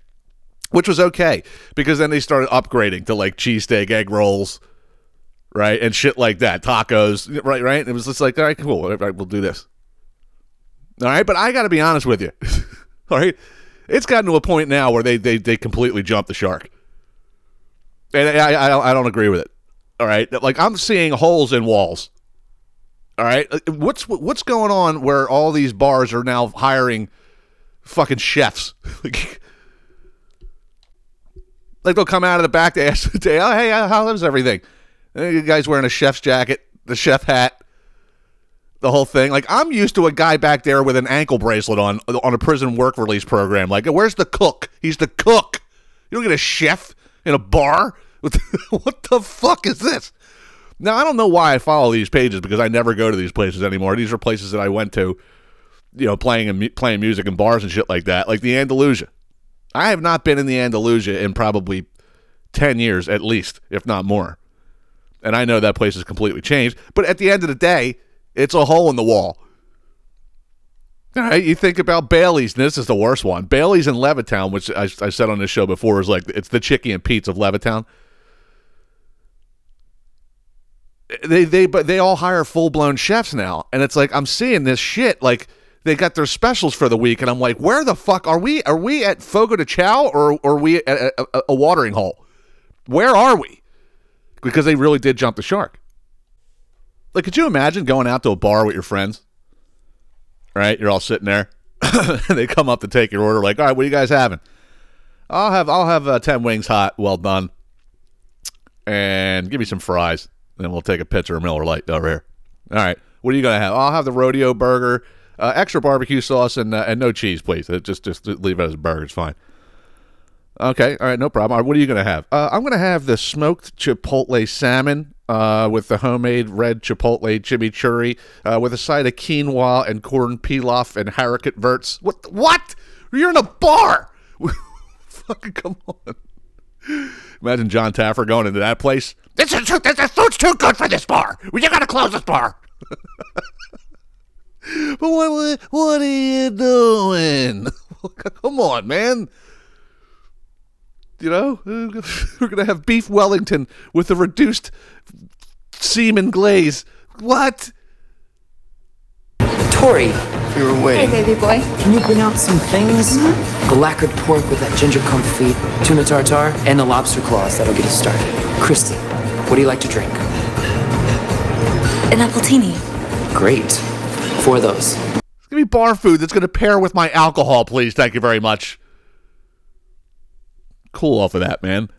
Which was okay because then they started upgrading to like cheesesteak, egg rolls, right, and shit like that, tacos, right, right? It was just like, all right, cool, all right, we'll do this. All right, but I got to be honest with you, all right? It's gotten to a point now where they they, they completely jumped the shark. And I, I I don't agree with it. All right? Like, I'm seeing holes in walls. All right? What's what's going on where all these bars are now hiring fucking chefs? like, like, they'll come out of the back to ask the day, oh, hey, how lives everything? And the guy's wearing a chef's jacket, the chef hat, the whole thing. Like, I'm used to a guy back there with an ankle bracelet on on a prison work release program. Like, where's the cook? He's the cook. You don't get a chef in a bar? What the fuck is this? Now, I don't know why I follow these pages because I never go to these places anymore. These are places that I went to, you know, playing and playing music in bars and shit like that. Like the Andalusia. I have not been in the Andalusia in probably ten years at least, if not more. And I know that place has completely changed. But at the end of the day, it's a hole in the wall. All right, you think about Bailey's, and this is the worst one. Bailey's in Levittown, which I, I said on this show before, is like, it's the Chickie and Pete's of Levittown. They they but they all hire full-blown chefs now, and it's like, I'm seeing this shit. Like, they got their specials for the week, and I'm like, where the fuck are we? Are we at Fogo de Chao, or are we at a, a, a watering hole? Where are we? Because they really did jump the shark. Like, could you imagine going out to a bar with your friends? Right? You're all sitting there. And they come up to take your order. Like, all right, what are you guys having? I'll have I'll have uh, ten wings hot, well done. And give me some fries. Then we'll take a pitcher of Miller Lite over here. All right. What are you going to have? I'll have the rodeo burger, uh, extra barbecue sauce, and uh, and no cheese, please. Uh, just, just leave it as a burger. It's fine. Okay. All right. No problem. All right, what are you going to have? Uh, I'm going to have the smoked chipotle salmon uh, with the homemade red chipotle chimichurri uh, with a side of quinoa and corn pilaf and haricot verts. What? What? You're in a bar. Fucking come on. Imagine John Taffer going into that place. This is too, this, this food's too good for this bar. We just got to close this bar. But what, what are you doing? Come on, man. You know, we're going to have beef Wellington with a reduced semen glaze. What? Tori, we were waiting. Hey, baby boy. Can you bring out some things? Mm-hmm. Lacquered pork with that ginger confit, tuna tartare, and the lobster claws. That'll get us started. Christy, what do you like to drink? An appletini. Great. Four of those. Give me bar food that's going to pair with my alcohol, please. Thank you very much. Cool off of that, man.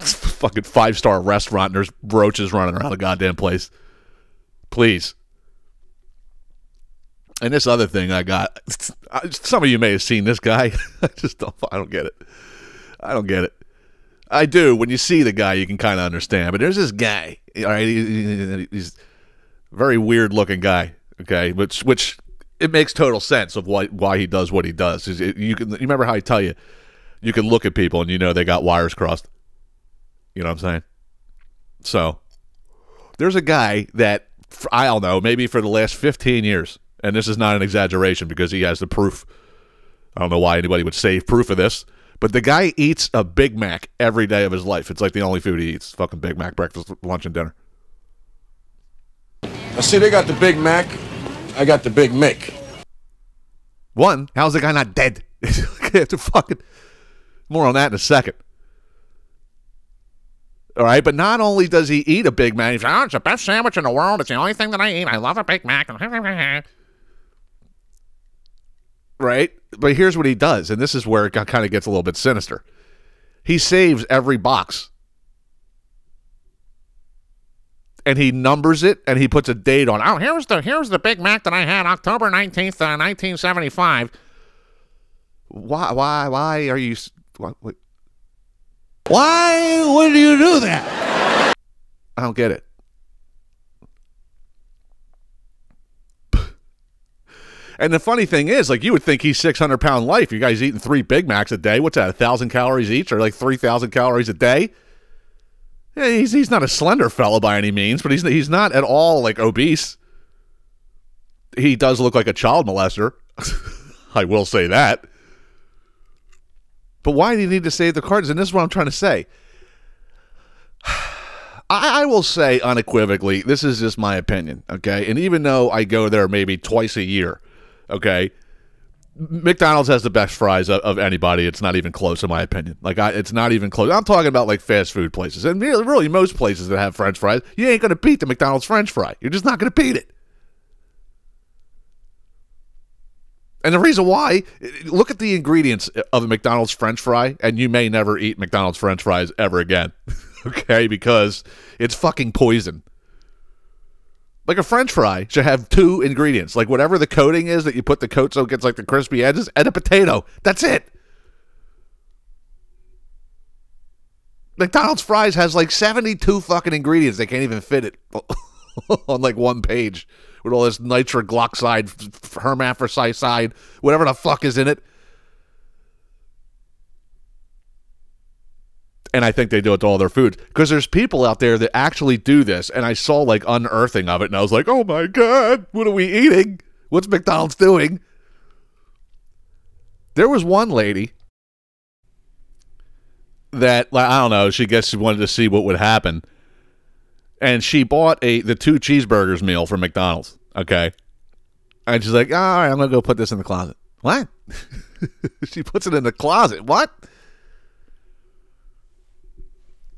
It's a fucking five-star restaurant and there's roaches running around the goddamn place. Please. And this other thing I got, some of you may have seen this guy. I just don't, I don't get it. I don't get it. I do. When you see the guy, you can kind of understand. But there's this guy. All right, he's a very weird-looking guy. Okay, which which it makes total sense of why why he does what he does. You can you remember how I tell you, you can look at people and you know they got wires crossed. You know what I'm saying? So there's a guy that I don't know, maybe for the last fifteen years, and this is not an exaggeration because he has the proof. I don't know why anybody would save proof of this. But the guy eats a Big Mac every day of his life. It's like the only food he eats. Fucking Big Mac, breakfast, lunch, and dinner. I see they got the Big Mac. I got the Big Mick. One, how's the guy not dead? It's a fucking... More on that in a second. All right, but not only does he eat a Big Mac, he's like, oh, it's the best sandwich in the world. It's the only thing that I eat. I love a Big Mac. Right? But here's what he does, and this is where it kind of gets a little bit sinister. He saves every box. And he numbers it, and he puts a date on it. Oh, here's the, here's the Big Mac that I had October nineteenth, uh, nineteen seventy-five. Why, why, why are you... Why, why, why would you do that? I don't get it. And the funny thing is, like, you would think he's six hundred pound life. You guys eating three Big Macs a day. What's that, one thousand calories each or like three thousand calories a day? Yeah, he's, he's not a slender fella by any means, but he's, he's not at all, like, obese. He does look like a child molester. I will say that. But why do you need to save the cards? And this is what I'm trying to say. I will say unequivocally, this is just my opinion, okay? And even though I go there maybe twice a year, okay, McDonald's has the best fries of, of anybody. It's not even close, in my opinion. Like, I, it's not even close. I'm talking about, like, fast food places. And really, really most places that have French fries, you ain't going to beat the McDonald's French fry. You're just not going to beat it. And the reason why, look at the ingredients of a McDonald's French fry, and you may never eat McDonald's French fries ever again. Okay, because it's fucking poison. Like, a French fry should have two ingredients. Like, whatever the coating is that you put the coat so it gets, like, the crispy edges, and a potato. That's it. McDonald's fries has, like, seventy-two fucking ingredients. They can't even fit it on, like, one page with all this nitric oxide, hermaphrodite, whatever the fuck is in it. And I think they do it to all their foods. Because there's people out there that actually do this. And I saw, like, unearthing of it. And I was like, oh, my God. What are we eating? What's McDonald's doing? There was one lady that, I don't know, she guess she wanted to see what would happen. And she bought a the two cheeseburgers meal from McDonald's. Okay. And she's like, all right, I'm going to go put this in the closet. What? She puts it in the closet. What?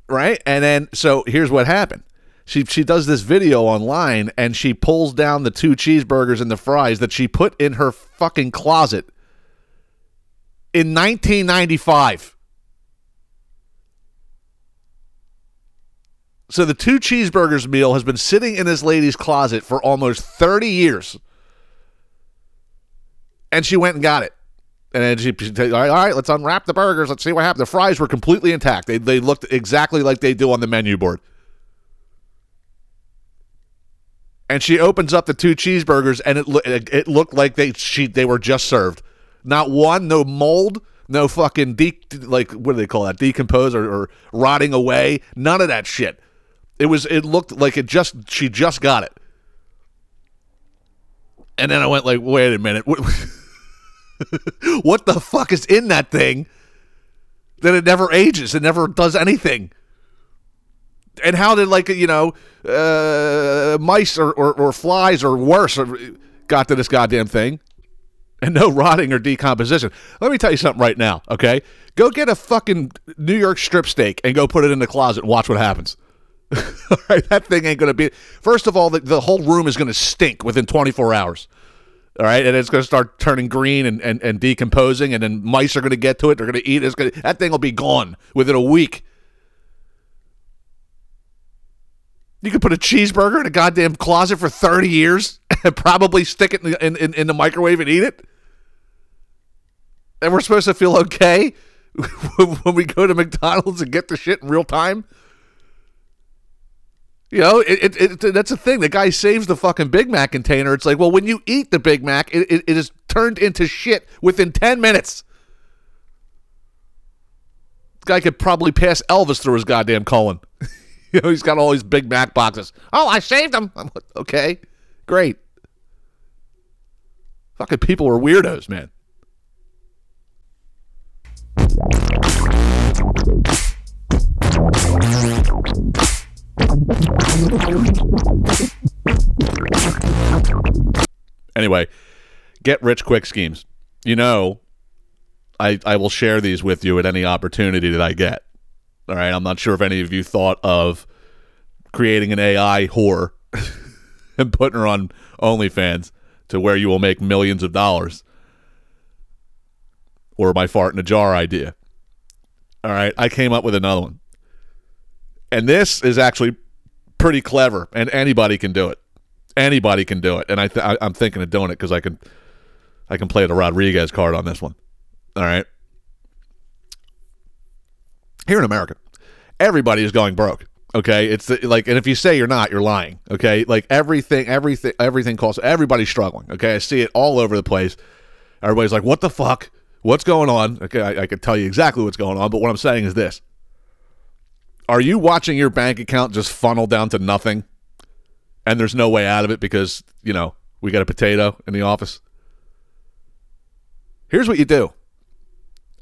Right? And then, so here's what happened. She she does this video online, and she pulls down the two cheeseburgers and the fries that she put in her fucking closet in nineteen ninety-five. So the two cheeseburgers meal has been sitting in this lady's closet for almost thirty years. And she went and got it. And then she, she all right, all right, let's unwrap the burgers. Let's see what happened. The fries were completely intact. They they looked exactly like they do on the menu board. And she opens up the two cheeseburgers, and it it, it looked like they she they were just served. Not one, no mold, no fucking de like what do they call that? Decompose or, or rotting away. None of that shit. It was it looked like it just she just got it. And then I went like, wait a minute. What? What the fuck is in that thing that it never ages? It never does anything. And how did, like, you know, uh, mice or, or, or flies or worse or, got to this goddamn thing? And no rotting or decomposition. Let me tell you something right now, okay? Go get a fucking New York strip steak and go put it in the closet and watch what happens. All right, that thing ain't going to be... First of all, the, the whole room is going to stink within twenty-four hours. All right, and it's going to start turning green and, and, and decomposing, and then mice are going to get to it. They're going to eat it. It's going to, that thing will be gone within a week. You could put a cheeseburger in a goddamn closet for thirty years, and probably stick it in the, in, in, in the microwave and eat it? And we're supposed to feel okay when we go to McDonald's and get the shit in real time? You know, it, it, it, that's the thing. The guy saves the fucking Big Mac container. It's like, well, when you eat the Big Mac, it, it, it is turned into shit within ten minutes. This guy could probably pass Elvis through his goddamn colon. You know, he's got all these Big Mac boxes. Oh, I saved them. I'm like, okay, great. Fucking people are weirdos, man. Anyway, get rich quick schemes. You know, I I will share these with you at any opportunity that I get. All right, I'm not sure if any of you thought of creating an A I whore and putting her on OnlyFans to where you will make millions of dollars, or my fart in a jar idea. All right, I came up with another one. And this is actually pretty clever, and anybody can do it. Anybody can do it, and I th- I, I'm thinking of doing it because I can, I can play the Rodriguez card on this one. All right. Here in America, everybody is going broke. Okay, it's the, like, and if you say you're not, you're lying. Okay, like everything, everything, everything costs. Everybody's struggling. Okay, I see it all over the place. Everybody's like, "What the fuck? What's going on?" Okay, I, I could tell you exactly what's going on, but what I'm saying is this. Are you watching your bank account just funnel down to nothing and there's no way out of it because, you know, we got a potato in the office? Here's what you do.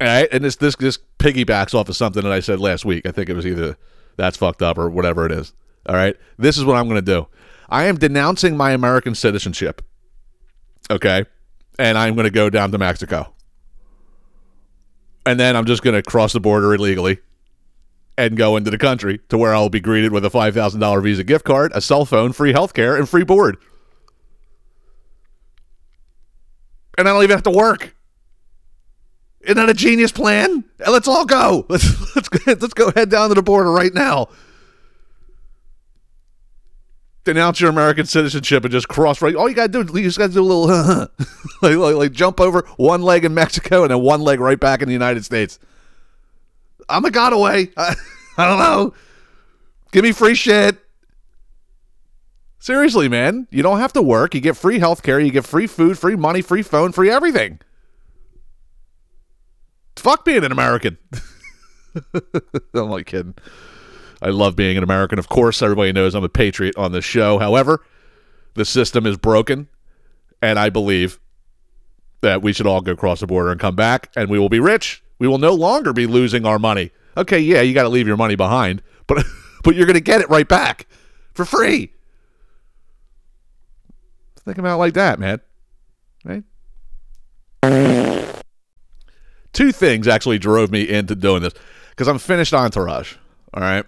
All right, and this this this piggybacks off of something that I said last week. I think it was either that's fucked up or whatever it is. All right, this is what I'm going to do. I am denouncing my American citizenship, okay, and I'm going to go down to Mexico. And then I'm just going to cross the border illegally and go into the country to where I'll be greeted with a five thousand dollars Visa gift card, a cell phone, free healthcare, and free board. And I don't even have to work. Isn't that a genius plan? Let's all go. Let's let's let's go head down to the border right now. Denounce your American citizenship and just cross right. All you gotta do, you just gotta do a little, uh, like, like like jump over one leg in Mexico and then one leg right back in the United States. I'm a godaway. I, I don't know. Give me free shit. Seriously, man, you don't have to work. You get free healthcare. You get free food, free money, free phone, free everything. Fuck being an American. I'm like kidding. I love being an American. Of course, everybody knows I'm a patriot on this show. However, the system is broken, and I believe that we should all go across the border and come back, and we will be rich. We will no longer be losing our money. Okay, yeah, you got to leave your money behind, but but you're going to get it right back for free. Think about it like that, man. Right? Two things actually drove me into doing this, because I'm finished Entourage, all right?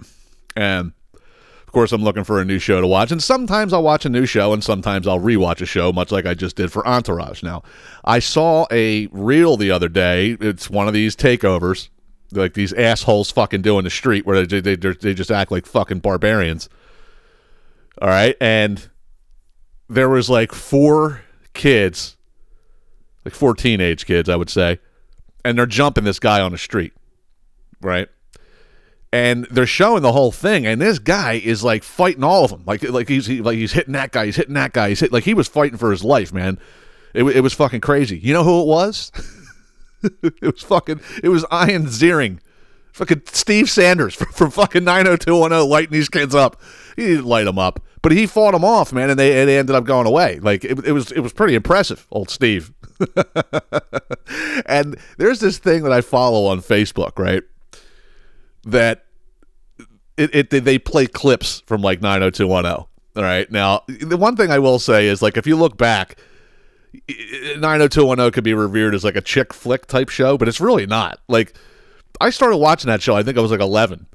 And, of course, I'm looking for a new show to watch. And sometimes I'll watch a new show, and sometimes I'll rewatch a show, much like I just did for Entourage. Now, I saw a reel the other day. It's one of these takeovers, like these assholes fucking do in the street where they, they, they just act like fucking barbarians. All right? And there was like four kids, like four teenage kids, I would say, and they're jumping this guy on the street, right? And they're showing the whole thing, and this guy is like fighting all of them, like like he's he, like he's hitting that guy, he's hitting that guy, he's hit, like he was fighting for his life, man. It it was fucking crazy. You know who it was? it was fucking it was Ian Ziering, fucking Steve Sanders from, from fucking nine oh two one oh, lighting these kids up. He didn't light them up, but he fought them off, man, and they and they ended up going away. Like it, it was it was pretty impressive, old Steve. And there's this thing that I follow on Facebook, right? That It, it they play clips from like nine oh two one oh. All right, now the one thing I will say is, like, if you look back, nine oh two one oh could be revered as like a chick flick type show, but it's really not. Like, I started watching that show, I think I was like eleven,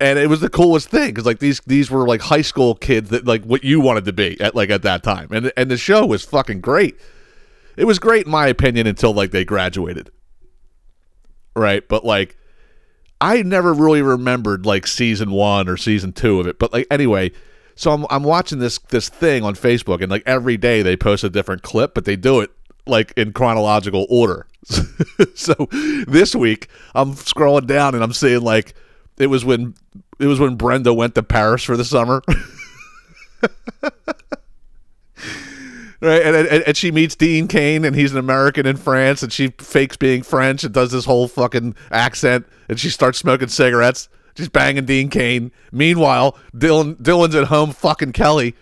and it was the coolest thing because like these these were like high school kids that like what you wanted to be at like at that time, and and the show was fucking great. It was great in my opinion until like they graduated, right? But like, I never really remembered like season one or season two of it. But like anyway, So I'm I'm watching this this thing on Facebook, and like every day they post a different clip, but they do it like in chronological order. So this week I'm scrolling down and I'm seeing like it was when it was when Brenda went to Paris for the summer. Right, and, and and she meets Dean Cain, and he's an American in France, and she fakes being French and does this whole fucking accent, and she starts smoking cigarettes. She's banging Dean Cain. Meanwhile, Dylan Dylan's at home fucking Kelly,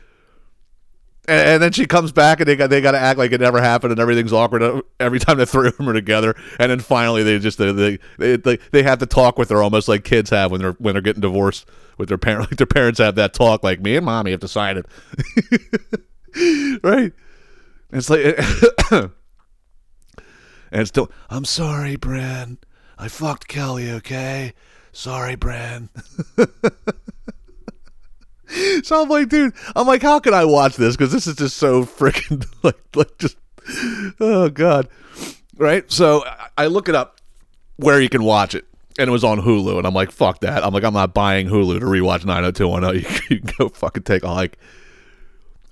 and, and then she comes back, and they got they got to act like it never happened, and everything's awkward every time the three of them are together. And then finally, they just they they they, they, they have to talk with her almost like kids have when they're when they're getting divorced with their parents. Like their parents have that talk, like me and mommy have decided, right? It's like, and it's still, I'm sorry, Bran. I fucked Kelly, okay? Sorry, Bran. So I'm like, dude, I'm like, how can I watch this? Because this is just so freaking, like, like, just, oh, God. Right? So I look it up where you can watch it. And it was on Hulu. And I'm like, fuck that. I'm like, I'm not buying Hulu to rewatch nine oh two one oh. You can go fucking take a hike.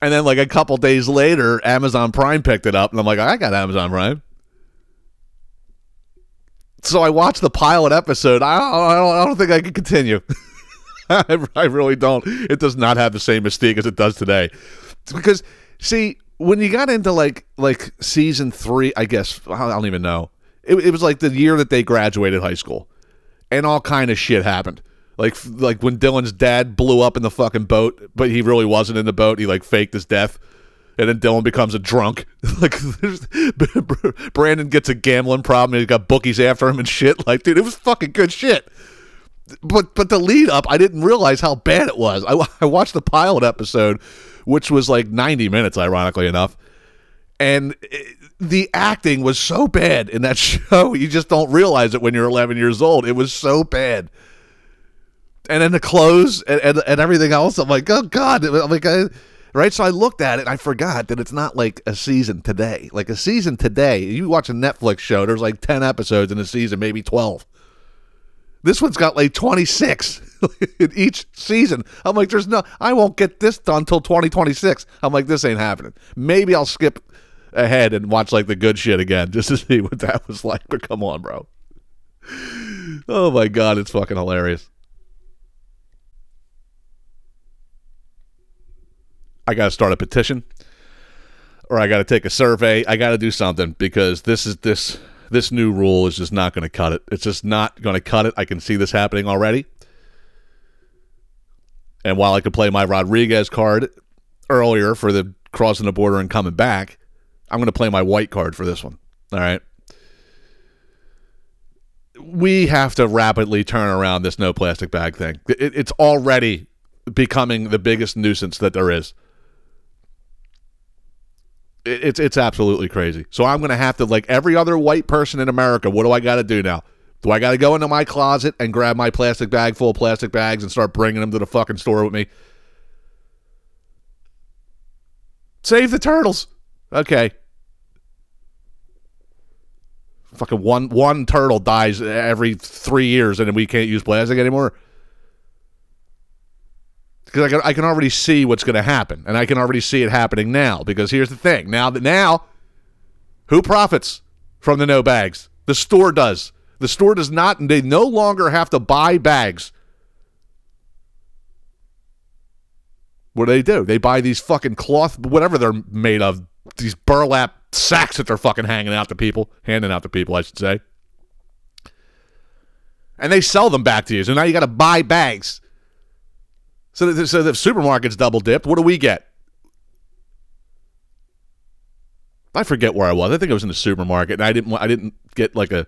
And then, like, a couple days later, Amazon Prime picked it up, and I'm like, I got Amazon Prime. So I watched the pilot episode. I don't, I don't, I don't think I can continue. I, I really don't. It does not have the same mystique as it does today. Because, see, when you got into, like, like season three, I guess, I don't even know. It, it was, like, the year that they graduated high school. And all kind of shit happened. Like, like when Dylan's dad blew up in the fucking boat, but he really wasn't in the boat. He, like, faked his death. And then Dylan becomes a drunk. Like, Brandon gets a gambling problem. And he's got bookies after him and shit. Like, dude, it was fucking good shit. But but the lead up, I didn't realize how bad it was. I, I watched the pilot episode, which was, like, ninety minutes, ironically enough. And it, the acting was so bad in that show. You just don't realize it when you're eleven years old. It was so bad. And then the clothes and, and, and everything else, I'm like, oh, God. I'm like, I, right? So I looked at it, and I forgot that it's not like a season today. Like, a season today, you watch a Netflix show, there's like ten episodes in a season, maybe twelve. This one's got like twenty-six in each season. I'm like, there's no, I won't get this done until twenty twenty-six. I'm like, this ain't happening. Maybe I'll skip ahead and watch like the good shit again just to see what that was like. But come on, bro. Oh, my God. It's fucking hilarious. I got to start a petition, or I got to take a survey. I got to do something, because this is this this new rule is just not going to cut it. It's just not going to cut it. I can see this happening already. And while I could play my Rodriguez card earlier for the crossing the border and coming back, I'm going to play my white card for this one. All right. We have to rapidly turn around this no plastic bag thing. It, it's already becoming the biggest nuisance that there is. It's it's absolutely crazy. So I'm going to have to, like every other white person in America, what do I got to do now? Do I got to go into my closet and grab my plastic bag full of plastic bags and start bringing them to the fucking store with me? Save the turtles. Okay. Fucking one, one turtle dies every three years and we can't use plastic anymore. Because I can, I can already see what's going to happen, and I can already see it happening now. Because here's the thing: now that now, who profits from the no bags? The store does. The store does not, and they no longer have to buy bags. What do they do? They buy these fucking cloth, whatever they're made of, these burlap sacks that they're fucking hanging out to people, handing out to people, I should say. And they sell them back to you. So now you got to buy bags. So the, so the supermarket's double-dipped. What do we get? I forget where I was. I think I was in the supermarket, and I didn't I didn't get like a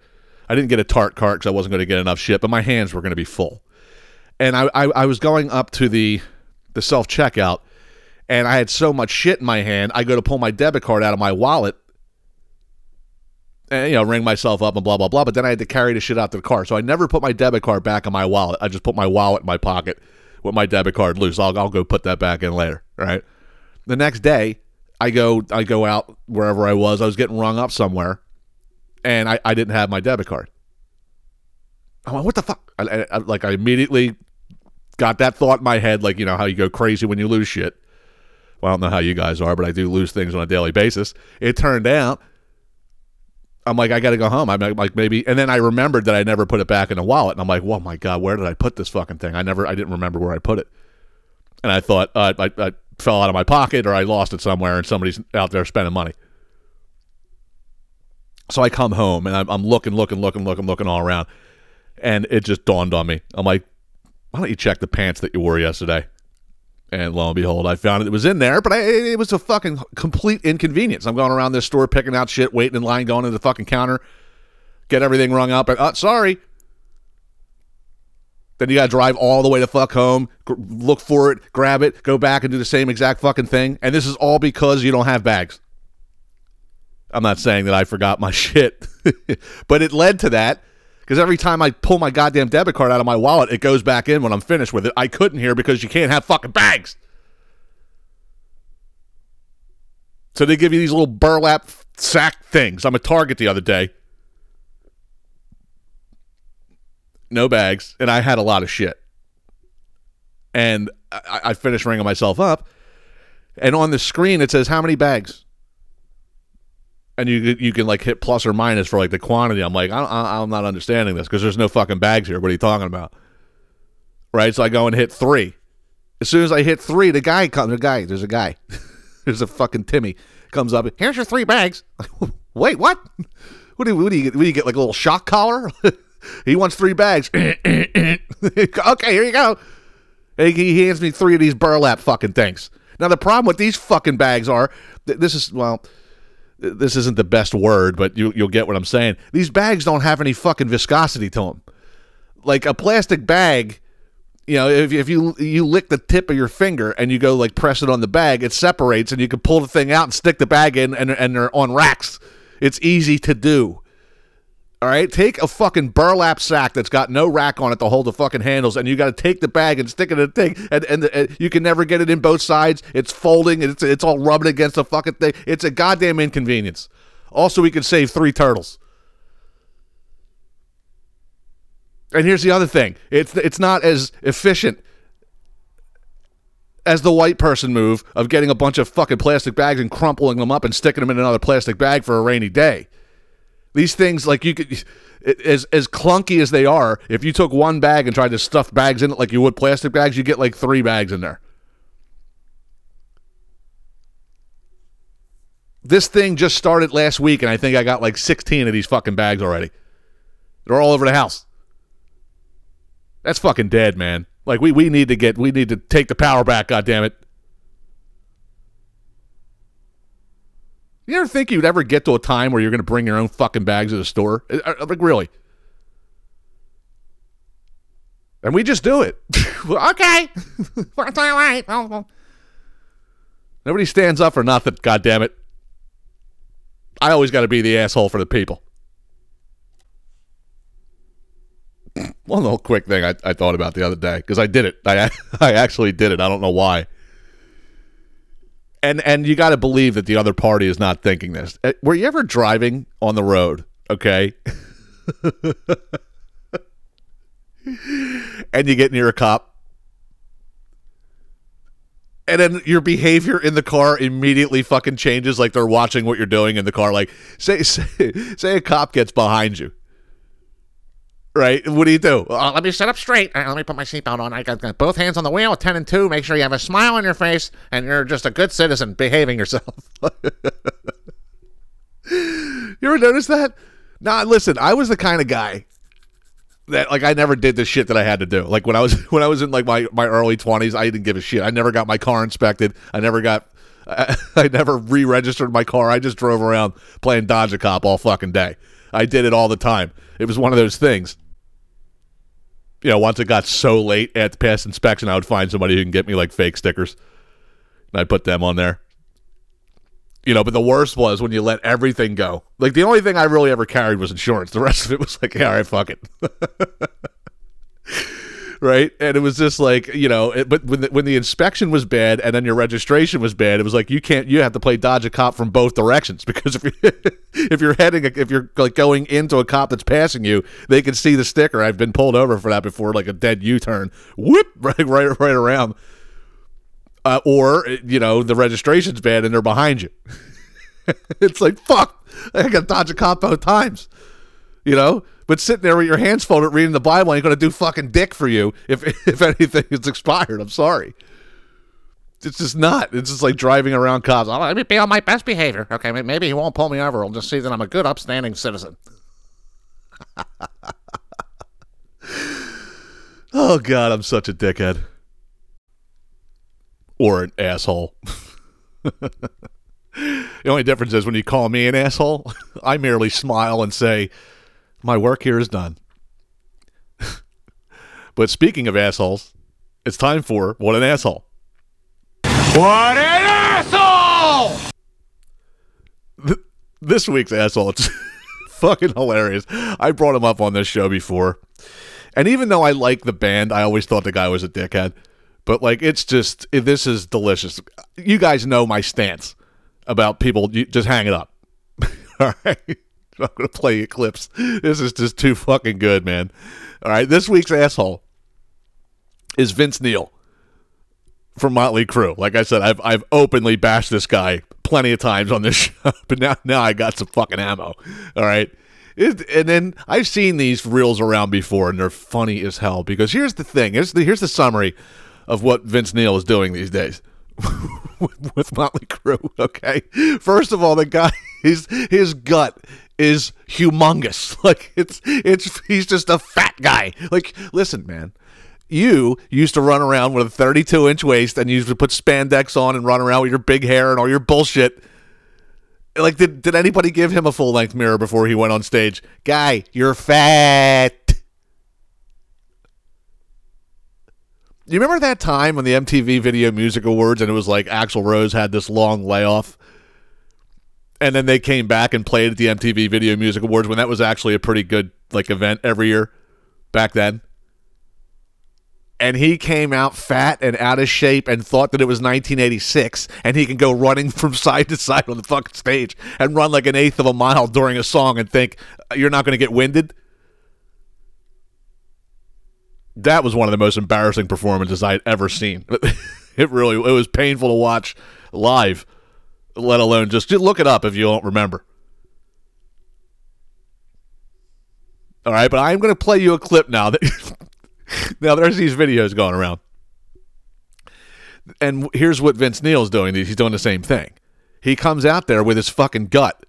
I didn't get a tart cart because I wasn't going to get enough shit, but my hands were going to be full. And I, I, I was going up to the the self-checkout, and I had so much shit in my hand, I go to pull my debit card out of my wallet and, you know, ring myself up and blah, blah, blah, but then I had to carry the shit out to the car. So I never put my debit card back in my wallet. I just put my wallet in my pocket with my debit card loose. I'll, I'll go put that back in later, right? The next day, I go I go out wherever I was. I was getting rung up somewhere, and I, I didn't have my debit card. I'm like, what the fuck? I, I, like, I immediately got that thought in my head, like, you know, how you go crazy when you lose shit. Well, I don't know how you guys are, but I do lose things on a daily basis. It turned out, I'm like, I got to go home. I'm like, maybe. And then I remembered that I never put it back in the wallet. And I'm like, well, my God, where did I put this fucking thing? I never, I didn't remember where I put it. And I thought uh, I, I fell out of my pocket or I lost it somewhere and somebody's out there spending money. So I come home and I'm, I'm looking, looking, looking, looking, looking all around. And it just dawned on me. I'm like, why don't you check the pants that you wore yesterday? And lo and behold, I found it. It was in there, but I, it was a fucking complete inconvenience. I'm going around this store, picking out shit, waiting in line, going to the fucking counter, get everything rung up, and, oh, sorry. Then you got to drive all the way to fuck home, gr- look for it, grab it, go back and do the same exact fucking thing. And this is all because you don't have bags. I'm not saying that I forgot my shit, but it led to that. Because every time I pull my goddamn debit card out of my wallet, it goes back in when I'm finished with it. I couldn't hear because you can't have fucking bags. So they give you these little burlap sack things. I'm at Target the other day. No bags. And I had a lot of shit. And I, I finished ringing myself up. And on the screen, it says, how many bags? And you you can like hit plus or minus for like the quantity. I'm like, I, I, I'm not understanding this because there's no fucking bags here. What are you talking about? Right? So I go and hit three. As soon as I hit three, the guy comes. The guy, there's a guy. There's a fucking Timmy comes up. Here's your three bags. Wait, what? What do, what do you get? What do you get? Like a little shock collar? He wants three bags. Okay, here you go. And he hands me three of these burlap fucking things. Now the problem with these fucking bags are, th- this is well. This isn't the best word, but you, you'll get what I'm saying. These bags don't have any fucking viscosity to them. Like a plastic bag, you know, if, if you you lick the tip of your finger and you go like press it on the bag, it separates and you can pull the thing out and stick the bag in and, and they're on racks. It's easy to do. All right? Take a fucking burlap sack that's got no rack on it to hold the fucking handles and you got to take the bag and stick it in the thing and, and, the, and you can never get it in both sides. It's folding. It's, it's all rubbing against the fucking thing. It's a goddamn inconvenience. Also, we could save three turtles. And here's the other thing. It's, it's not as efficient as the white person move of getting a bunch of fucking plastic bags and crumpling them up and sticking them in another plastic bag for a rainy day. These things, like you could, as as clunky as they are, if you took one bag and tried to stuff bags in it like you would plastic bags, you get like three bags in there. This thing just started last week, and I think I got like sixteen of these fucking bags already. They're all over the house. That's fucking dead, man. Like we we need to get we need to take the power back, goddammit. You ever think you'd ever get to a time where you're going to bring your own fucking bags to the store? Like, really? And we just do it. Okay. It's all right. Nobody stands up for nothing, goddammit. I always got to be the asshole for the people. One little quick thing I, I thought about the other day, because I did it. I, I actually did it. I don't know why. And and you got to believe that the other party is not thinking this. Were you ever driving on the road, okay? And you get near a cop. And then your behavior in the car immediately fucking changes, like they're watching what you're doing in the car. Like, say say, say a cop gets behind you, right? What do you do? Uh, let me sit up straight. Uh, let me put my seatbelt on. I got, got both hands on the wheel, ten and two. Make sure you have a smile on your face, and you're just a good citizen behaving yourself. You ever notice that? Nah, listen, I was the kind of guy that, like, I never did the shit that I had to do. Like, when I was when I was in, like, my, my early twenties, I didn't give a shit. I never got my car inspected. I never got... I, I never re-registered my car. I just drove around playing Dodge a Cop all fucking day. I did it all the time. It was one of those things. You know, once it got so late at the past inspection, I would find somebody who can get me, like, fake stickers. And I'd put them on there. You know, but the worst was when you let everything go. Like, the only thing I really ever carried was insurance. The rest of it was like, yeah, all right, fuck it. right? And it was just like, you know, it, but when the, when the inspection was bad and then your registration was bad, it was like you can't, you have to play dodge a cop from both directions, because if you, if you're heading, if you're like going into a cop that's passing you, they can see the sticker. I've been pulled over for that before, like a dead U-turn, whoop, right, right, right around. Uh, or, you know, the registration's bad and they're behind you. It's like, fuck, I got to dodge a cop both times, you know? But sitting there with your hands folded reading the Bible ain't going to do fucking dick for you if if anything is expired. I'm sorry. It's just not. It's just like driving around cops. Oh, let me be on my best behavior. Okay, maybe he won't pull me over. He'll just see that I'm a good, upstanding citizen. Oh, God, I'm such a dickhead. Or an asshole. The only difference is when you call me an asshole, I merely smile and say, my work here is done. But speaking of assholes, it's time for What an Asshole. What an asshole! Th- this week's asshole, it's fucking hilarious. I brought him up on this show before. And even though I like the band, I always thought the guy was a dickhead. But, like, it's just, this is delicious. You guys know my stance about people. Just hang it up. All right? I'm going to play you clips. This is just too fucking good, man. All right? This week's asshole is Vince Neil from Motley Crue. Like I said, I've I've openly bashed this guy plenty of times on this show. But now, now I got some fucking ammo. All right? It, and then I've seen these reels around before, and they're funny as hell. Because here's the thing. Here's the, here's the summary of what Vince Neil is doing these days with, with Motley Crue, okay? First of all, the guy, his, his gut is humongous. Like, it's, it's, he's just a fat guy. Like, listen, man, you used to run around with a thirty-two inch waist and you used to put spandex on and run around with your big hair and all your bullshit. Like, did, did anybody give him a full-length mirror before he went on stage? Guy, you're fat. You remember that time on the M T V Video Music Awards and it was like Axl Rose had this long layoff and then they came back and played at the M T V Video Music Awards when that was actually a pretty good like event every year back then? And he came out fat and out of shape and thought that it was nineteen eighty-six and he can go running from side to side on the fucking stage and run like an eighth of a mile during a song and think you're not going to get winded? That was one of the most embarrassing performances I had ever seen. It really, it was painful to watch live, let alone just, just look it up if you don't remember. All right, but I'm going to play you a clip now. That, now, there's these videos going around. And here's what Vince Neil's doing. He's doing the same thing. He comes out there with his fucking gut,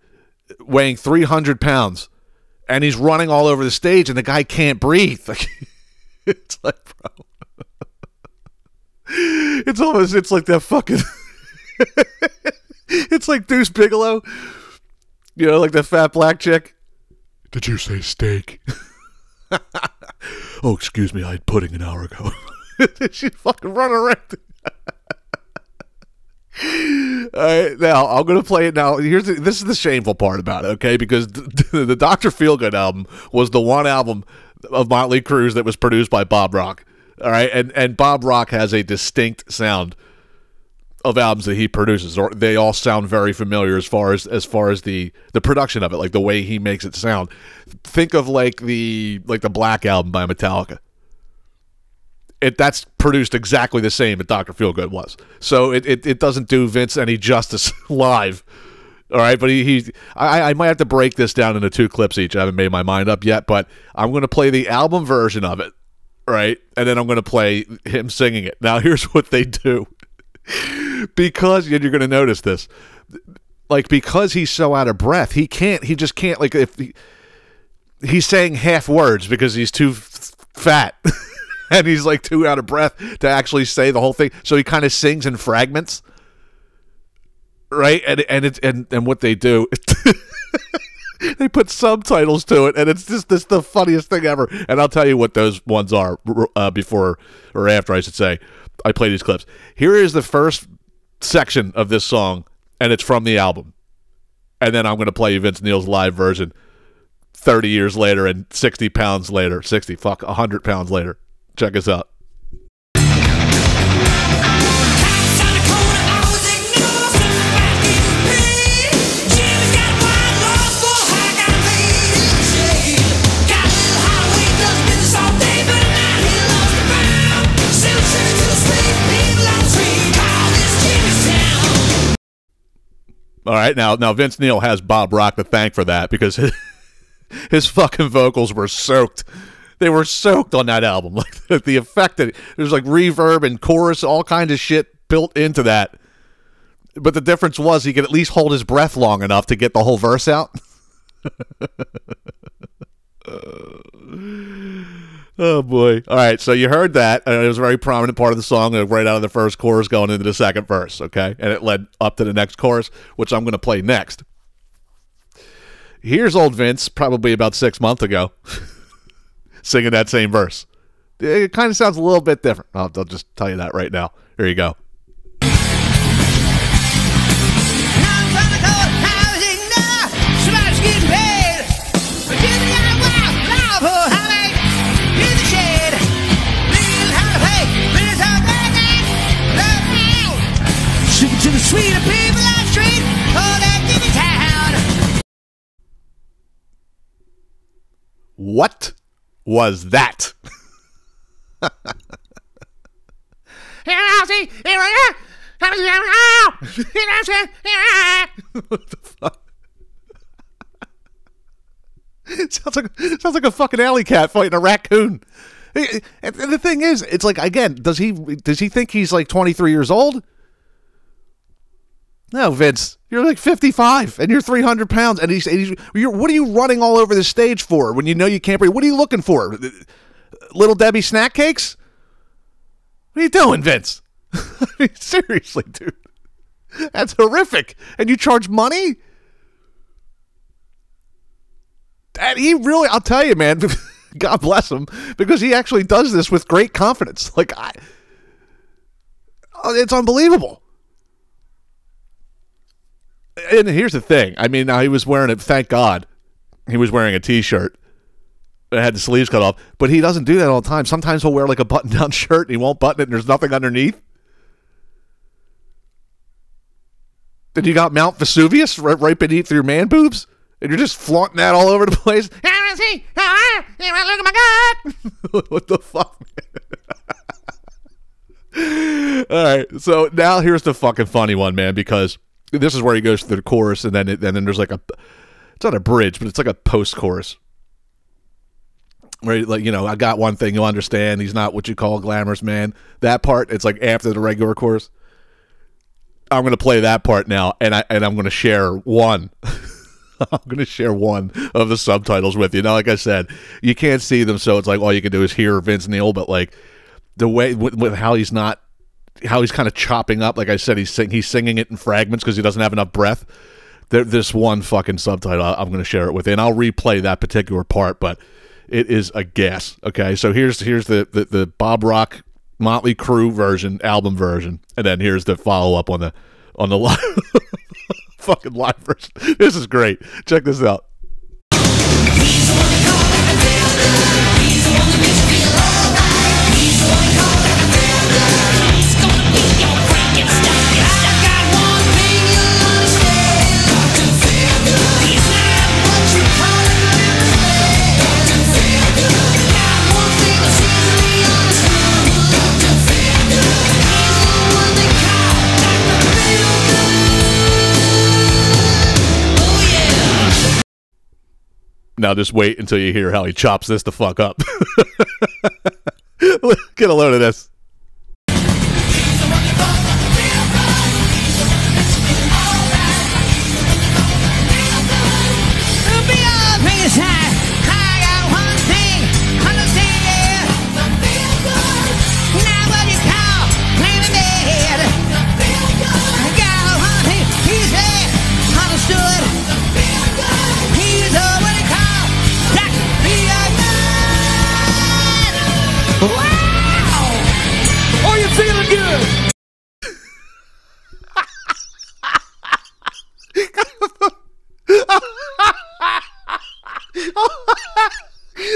weighing three hundred pounds, and he's running all over the stage, and the guy can't breathe. Like, it's like, bro, it's almost, it's like that fucking, it's like Deuce Bigelow, you know, like that fat black chick. Did you say steak? Oh, excuse me, I had pudding an hour ago. She's fucking running around. All right, now, I'm going to play it now. Here's the, this is the shameful part about it, okay, because the, the Doctor Feelgood album was the one album of Motley Crue's that was produced by Bob Rock. All right, and and Bob Rock has a distinct sound of albums that he produces, or they all sound very familiar as far as as far as the the production of it, like the way he makes it sound. Think of like the like the Black album by Metallica. It that's produced exactly the same as Doctor Feelgood was. So it, it it doesn't do Vince any justice live. All right, but he, he I, I might have to break this down into two clips each. I haven't made my mind up yet, but I'm going to play the album version of it, right? And then I'm going to play him singing it. Now, here's what they do. Because, and you're going to notice this, like, because he's so out of breath, he can't, he just can't, like, if he, he's saying half words because he's too f- fat and he's, like, too out of breath to actually say the whole thing. So he kind of sings in fragments. Right, and and it's and, and what they do, they put subtitles to it, and it's just this the funniest thing ever. And I'll tell you what those ones are uh, before or after I should say. I play these clips. Here is the first section of this song, and it's from the album. And then I'm going to play you Vince Neil's live version, thirty years later and sixty pounds later, sixty fuck, a hundred pounds later. Check us out. All right, now now Vince Neil has Bob Rock to thank for that, because his, his fucking vocals were soaked. They were soaked on that album. Like the, the effect that there's like reverb and chorus, all kinds of shit built into that. But the difference was he could at least hold his breath long enough to get the whole verse out. Oh boy! All right, so you heard that, and it was a very prominent part of the song, right out of the first chorus, going into the second verse. Okay, and it led up to the next chorus, which I'm going to play next. Here's old Vince, probably about six months ago, singing that same verse. It kind of sounds a little bit different. I'll, I'll just tell you that right now. Here you go. Sweet of people on street, hold up in the town. What was that? What the fuck? Sounds like sounds like a fucking alley cat fighting a raccoon. And the thing is, it's like, again, does he does he think he's like twenty-three years old? No, Vince, you're like fifty-five, and you're three hundred pounds, and he's, and he's you're, what are you running all over the stage for when you know you can't breathe? What are you looking for? Little Debbie snack cakes? What are you doing, Vince? I mean, seriously, dude. That's horrific. And you charge money? And he really, I'll tell you, man, God bless him, because he actually does this with great confidence. Like, I, it's unbelievable. And here's the thing. I mean, now he was wearing it. Thank God, he was wearing a T-shirt that had the sleeves cut off. But he doesn't do that all the time. Sometimes he'll wear like a button-down shirt and he won't button it, and there's nothing underneath. Then you got Mount Vesuvius right, right beneath your man boobs, and you're just flaunting that all over the place. What the fuck? All right. So now here's the fucking funny one, man, because this is where he goes through the chorus, and then it, and then there's like a, it's not a bridge, but it's like a post-chorus where he, like, you know, I got one thing you'll understand. He's not what you call a glamorous man. That part, it's like after the regular chorus. I'm gonna play that part now, and I and I'm gonna share one. I'm gonna share one of the subtitles with you. Now, like I said, you can't see them, so it's like all you can do is hear Vince Neil. But like the way with, with how he's not. How he's kind of chopping up, like I said, he's sing, he's singing it in fragments because he doesn't have enough breath. There, this one fucking subtitle, I'm going to share it with you, and I'll replay that particular part, but it is a guess. Okay, so here's here's the, the, the Bob Rock Motley Crue version, album version, and then here's the follow up on the on the live fucking live version. This is great. Check this out. He's the one that called it, he's the one that makes you feel alive. He's the one that called it. Now just wait until you hear how he chops this the fuck up. Get a load of this.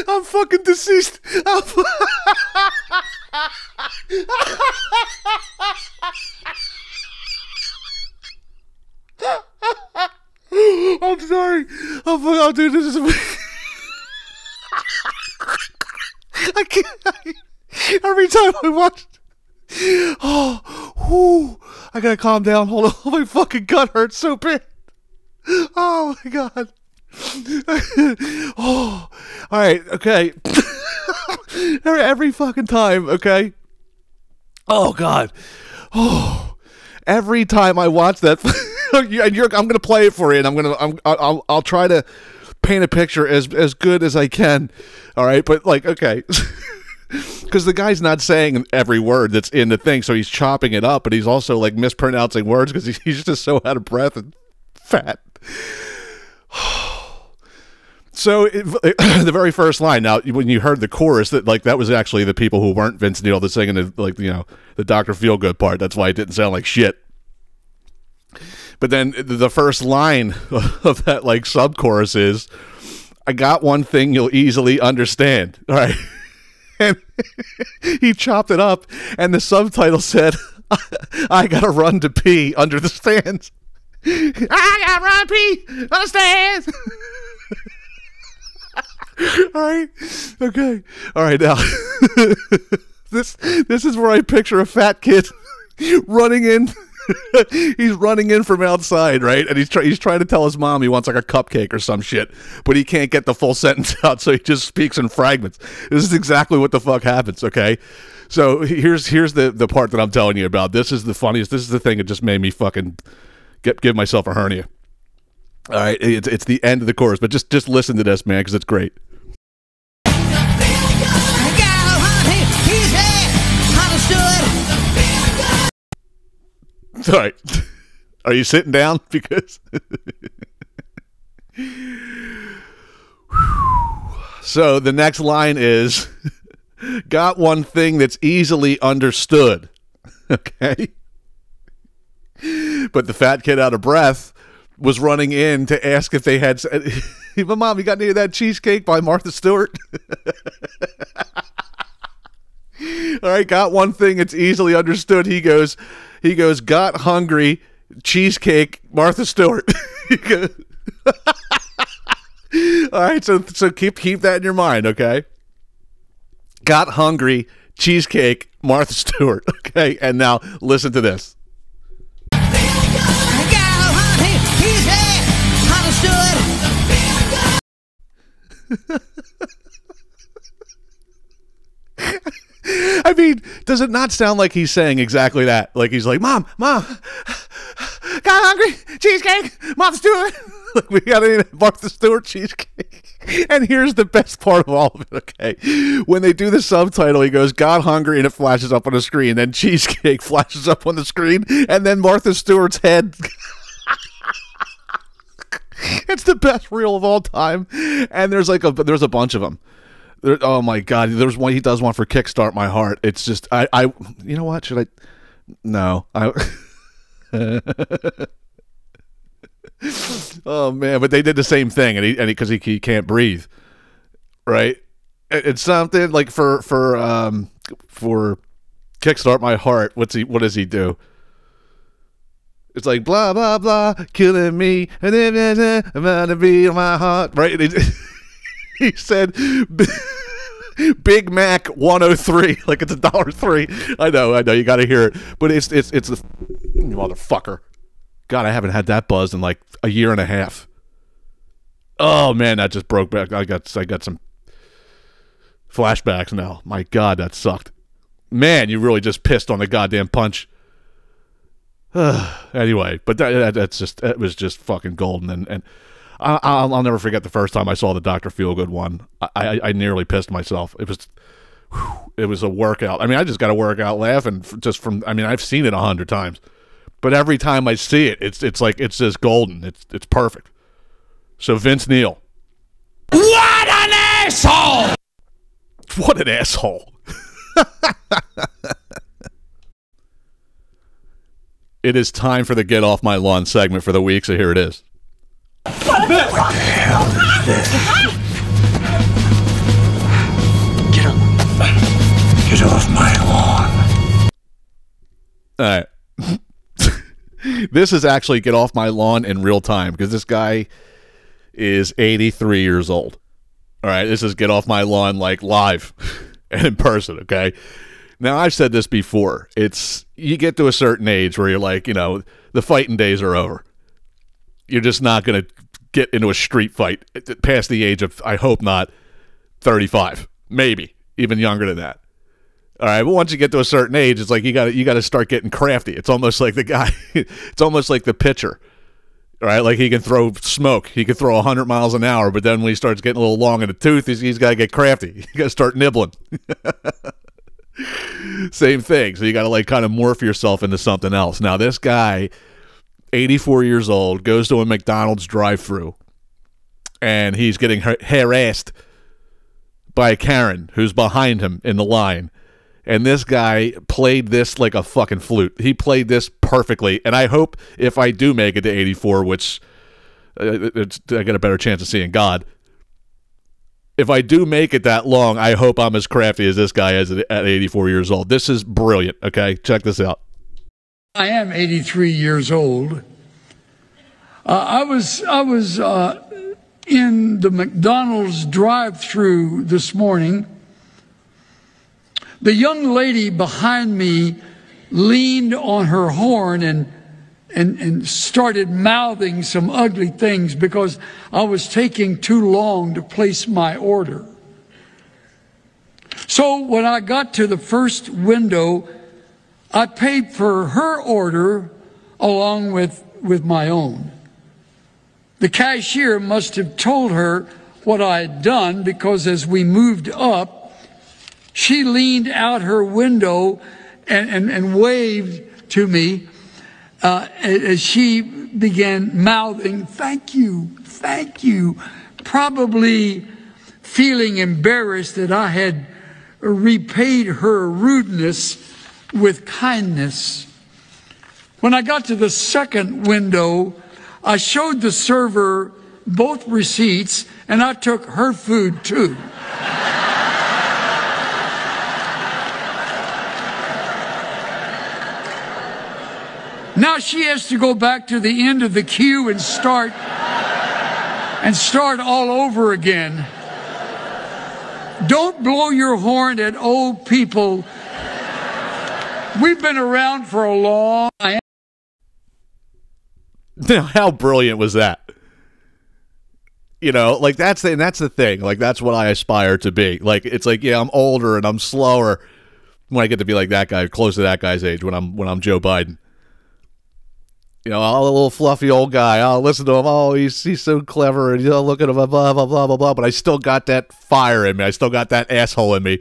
I'm fucking deceased. I'm I'm sorry. I'll, I'll do this. I can't. I, every time I watch. Oh, whoo. I gotta calm down. Hold on. My fucking gut hurts so bad. Oh my god. Oh. Alright, okay. every, every fucking time, okay? Oh god. Oh. Every time I watch that and you're, I'm gonna play it for you and I'm gonna I'm I'll I'll try to paint a picture as as good as I can. Alright, but like, okay. Because the guy's not saying every word that's in the thing, so he's chopping it up, but he's also like mispronouncing words because he's just so out of breath and fat. So it, it, the very first line. Now, when you heard the chorus, that like that was actually the people who weren't Vince Neil that's singing the, like you know the Doctor Feelgood part. That's why it didn't sound like shit. But then the first line of that like sub chorus is, "I got one thing you'll easily understand." All right. And he chopped it up, and the subtitle said, "I gotta run to pee under the stands." I gotta run to pee under the stands. All right, okay, all right. Now, this this is where I picture a fat kid running in. He's running in from outside, right? And he's try- he's trying to tell his mom he wants like a cupcake or some shit, but he can't get the full sentence out, so he just speaks in fragments. This is exactly what the fuck happens, okay? So here's here's the, the part that I'm telling you about. This is the funniest. This is the thing that just made me fucking get, give myself a hernia. All right, it's it's the end of the chorus, but just just listen to this, man, because it's great. All right. Are you sitting down? Because so the next line is got one thing that's easily understood. Okay. But the fat kid out of breath was running in to ask if they had my mom, you got any of that cheesecake by Martha Stewart? All right, got one thing that's easily understood. He goes, he goes, got hungry, cheesecake, Martha Stewart. All right, so so keep keep that in your mind, okay? Got hungry, cheesecake, Martha Stewart. Okay, and now listen to this. I mean, does it not sound like he's saying exactly that? Like he's like, Mom, Mom, got hungry, cheesecake, Martha Stewart. Like we got any Martha Stewart cheesecake. And here's the best part of all of it, okay? When they do the subtitle, he goes, got hungry, and it flashes up on the screen. Then cheesecake flashes up on the screen. And then Martha Stewart's head. It's the best reel of all time. And there's like a, there's a bunch of them. There, oh my God! There's one he does one for Kickstart My Heart. It's just I, I you know what? Should I? No, I. Oh man! But they did the same thing, and he and because he, he, he can't breathe, right? It, it's something like for for um for Kickstart My Heart. What's he? What does he do? It's like blah blah blah, killing me, and then I'm gonna be in my heart, right? It, he said Big Mac one oh three like it's a dollar three. I know, I know, you gotta hear it. But it's it's it's the motherfucker. God, I haven't had that buzz in like a year and a half. Oh man, that just broke back. I got I got some flashbacks now. My God, that sucked. Man, you really just pissed on the goddamn punch. Anyway, but that, that that's just that was just fucking golden and, and I, I'll, I'll never forget the first time I saw the Doctor Feelgood one. I, I, I nearly pissed myself. It was, whew, it was a workout. I mean, I just got to work out laughing f- just from. I mean, I've seen it a hundred times, but every time I see it, it's it's like it's just golden. It's it's perfect. So Vince Neil, what an asshole! What an asshole! It is time for the Get Off My Lawn segment for the week. So here it is. What the hell is this? Get up. Get off my lawn. this is actually get off my lawn in real time, because this guy is eighty-three years old. All right, this is get off my lawn like live and in person, okay? Now, I've said this before. It's, you get to a certain age where you're like, you know, the fighting days are over. You're just not going to get into a street fight past the age of, I hope not, thirty-five, maybe even younger than that. All right, but once you get to a certain age, it's like you got you got to start getting crafty. It's almost like the guy, it's almost like the pitcher. All right, like he can throw smoke, he can throw one hundred miles an hour, but then when he starts getting a little long in the tooth, he's, he's got to get crafty. You got to start nibbling. Same thing. So you got to like kind of morph yourself into something else. Now this guy, eighty-four years old, goes to a McDonald's drive-thru, and he's getting har- harassed by a Karen who's behind him in the line. And this guy played this like a fucking flute. He played this perfectly. And I hope if I do make it to eighty-four, which uh, it's, I get a better chance of seeing God. If I do make it that long, I hope I'm as crafty as this guy is at eighty-four years old. This is brilliant. Okay, check this out. I am eighty-three years old. Uh, I was I was uh, in the McDonald's drive-thru this morning. The young lady behind me leaned on her horn and, and and started mouthing some ugly things because I was taking too long to place my order. So when I got to the first window, I paid for her order along with, with my own. The cashier must have told her what I had done, because as we moved up, she leaned out her window and, and, and waved to me uh, as she began mouthing, "Thank you, thank you," probably feeling embarrassed that I had repaid her rudeness with kindness. When I got to the second window, I showed the server both receipts, and I took her food too. Now she has to go back to the end of the queue and start and start all over again. Don't blow your horn at old people. We've been around for a long time. Now, how brilliant was that? You know, like that's the, and that's the thing. Like that's what I aspire to be. Like it's like, yeah, I'm older and I'm slower when I get to be like that guy, close to that guy's age when I'm when I'm Joe Biden. You know, oh, a little fluffy old guy. I'll listen to him. Oh, he's he's so clever. And you know, look at him, blah, blah, blah, blah, blah. But I still got that fire in me. I still got that asshole in me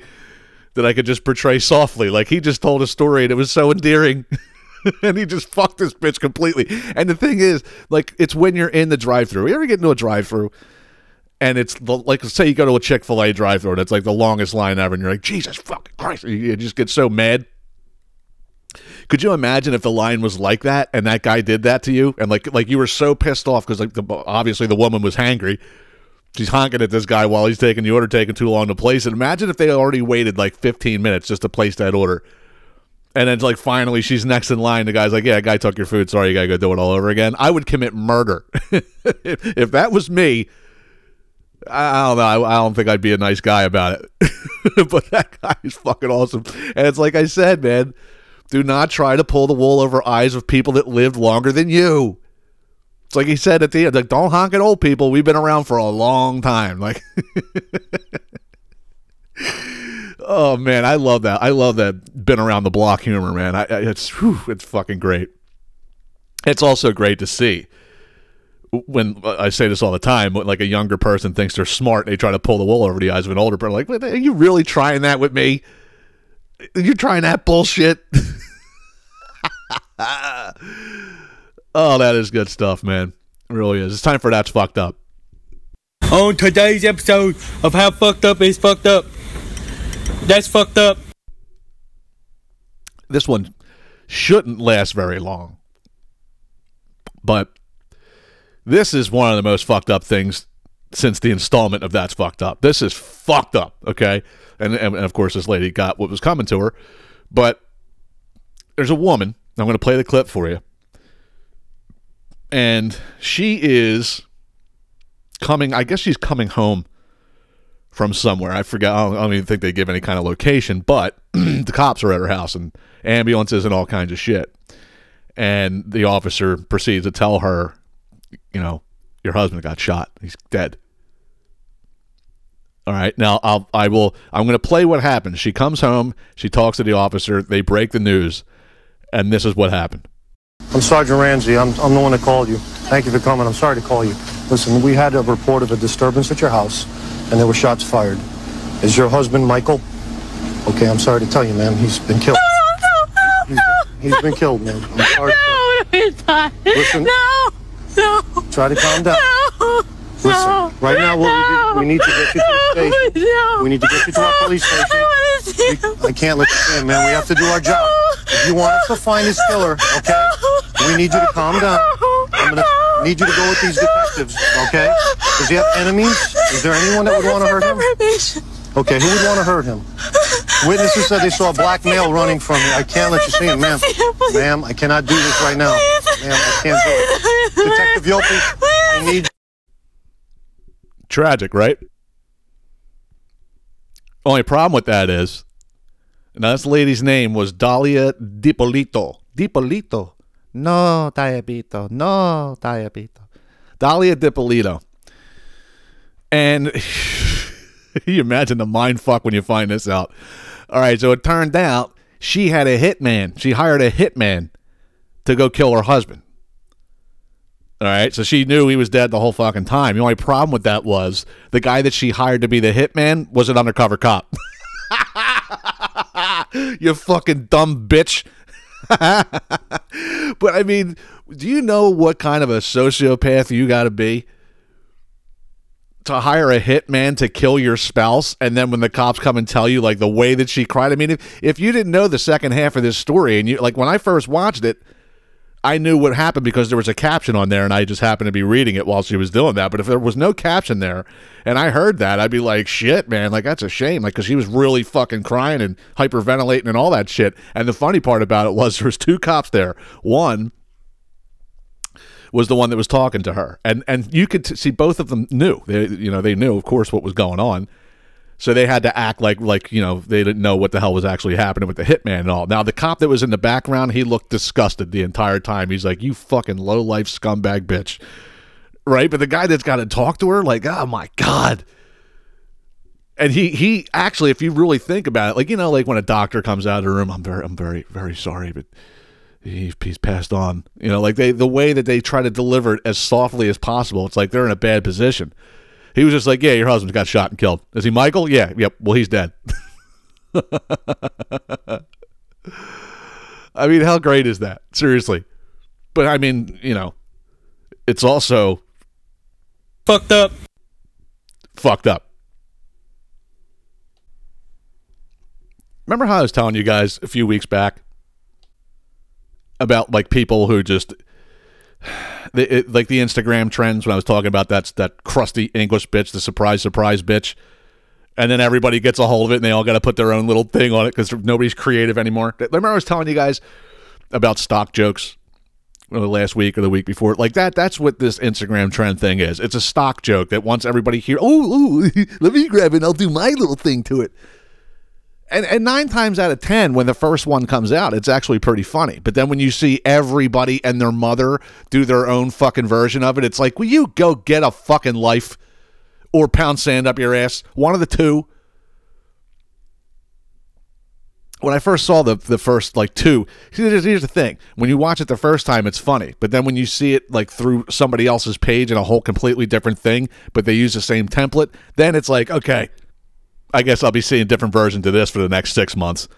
that I could just portray softly. Like, he just told a story, and it was so endearing. And he just fucked this bitch completely. And the thing is, like, it's when you're in the drive-thru. You ever get into a drive-thru, and it's, the, like, say you go to a Chick-fil-A drive-thru, and it's, like, the longest line ever, and you're like, Jesus fucking Christ. You just get so mad. Could you imagine if the line was like that and that guy did that to you? And like like you were so pissed off because like the, obviously the woman was hangry. She's honking at this guy while he's taking the order, taking too long to place it. Imagine if they already waited like fifteen minutes just to place that order. And then like finally she's next in line. The guy's like, yeah, guy took your food. Sorry, you got to go do it all over again. I would commit murder. if, if that was me, I don't know. I, I don't think I'd be a nice guy about it. But that guy is fucking awesome. And it's like I said, man. Do not try to pull the wool over eyes of people that lived longer than you. It's like he said at the end, like, don't honk at old people. We've been around for a long time. Like, oh, man, I love that. I love that been around the block humor, man. I, I, it's whew, it's fucking great. It's also great to see when I say this all the time, when like a younger person thinks they're smart, they try to pull the wool over the eyes of an older person. Like, are you really trying that with me? You're trying that bullshit. Oh, that is good stuff, man. It really is. It's time for That's Fucked Up. On today's episode of How Fucked Up Is Fucked Up, that's fucked up. This one shouldn't last very long, but this is one of the most fucked up things since the installment of That's Fucked Up. This is fucked up, okay? And, and of course, this lady got what was coming to her. But there's a woman. I'm going to play the clip for you. And she is coming, I guess she's coming home from somewhere. I forgot, I don't, I don't even think they give any kind of location, but the cops are at her house and ambulances and all kinds of shit. And the officer proceeds to tell her, you know, your husband got shot. He's dead. All right. Now I'll, I will, I'm going to play what happened. She comes home. She talks to the officer. They break the news. And this is what happened. I'm Sergeant Ramsey. I'm, I'm the one that called you. Thank you for coming. I'm sorry to call you. Listen, we had a report of a disturbance at your house and there were shots fired. Is your husband Michael? Okay. I'm sorry to tell you, ma'am. He's been killed. He's, he's been killed, man. I'm sorry. No, he's not. Listen. No, no. Try to calm down. No, Listen, no, right now what no, we, do, we need to get you to the station. No, we need to get you to our police station. I, we, I can't let you in, man. We have to do our job. If you want us to find this killer, okay, we need you to calm down. I'm going to need you to go with these detectives, okay? Does he have enemies? Is there anyone that would want to hurt him? Okay, who would want to hurt him? Witnesses said they saw a black male running from me. I can't let you see him, ma'am. Ma'am, I cannot do this right now. Ma'am, I can't do it. Detective Yopi, I need... Tragic, right? Only problem with that is, now this lady's name was Dalia DiPolito. DiPolito. No, Diabito. No, Diabito. Dalia DiPolito. And... you imagine the mind fuck when you find this out. All right, so it turned out she had a hitman. She hired a hitman to go kill her husband. All right, so she knew he was dead the whole fucking time. The only problem with that was the guy that she hired to be the hitman was an undercover cop. You fucking dumb bitch. But, I mean, do you know what kind of a sociopath you got to be to hire a hitman to kill your spouse? And then when the cops come and tell you, like, the way that she cried, I mean, if, if you didn't know the second half of this story, and you, like, when I first watched it, I knew what happened because there was a caption on there and I just happened to be reading it while she was doing that. But if there was no caption there and I heard that, I'd be like, shit, man, like, that's a shame. Like, because she was really fucking crying and hyperventilating and all that shit. And the funny part about it was there was two cops there. One was the one that was talking to her. And and you could t- see both of them knew. They, you know, they knew, of course, what was going on. So they had to act like, like, you know, they didn't know what the hell was actually happening with the hitman and all. Now, the cop that was in the background, he looked disgusted the entire time. He's like, you fucking low-life scumbag bitch. Right? But the guy that's got to talk to her, like, oh, my God. And he he actually, if you really think about it, like, you know, like when a doctor comes out of the room, I'm very, I'm very, very sorry, but... he's passed on, you know, like they, the way that they try to deliver it as softly as possible. It's like they're in a bad position. He was just like, yeah, your husband got shot and killed. Is he Michael? Yeah. Yep. Well, he's dead. I mean, how great is that? Seriously. But I mean, you know, it's also fucked up, fucked up. Remember how I was telling you guys a few weeks back about, like, people who just the, it, like the Instagram trends when I was talking about that's that crusty English bitch, the surprise surprise bitch, and then everybody gets a hold of it and they all got to put their own little thing on it because nobody's creative anymore. Remember I was telling you guys about stock jokes the last week or the week before? Like that that's what this Instagram trend thing is. It's a stock joke that once everybody hears, oh, oh let me grab it and I'll do my little thing to it. And, and nine times out of ten, when the first one comes out, it's actually pretty funny. But then when you see everybody and their mother do their own fucking version of it, it's like, will you go get a fucking life or pound sand up your ass? One of the two. When I first saw the the first, like, two, here's, here's the thing. When you watch it the first time, it's funny. But then when you see it, like, through somebody else's page and a whole completely different thing, but they use the same template, then it's like, okay, I guess I'll be seeing different versions of this for the next six months.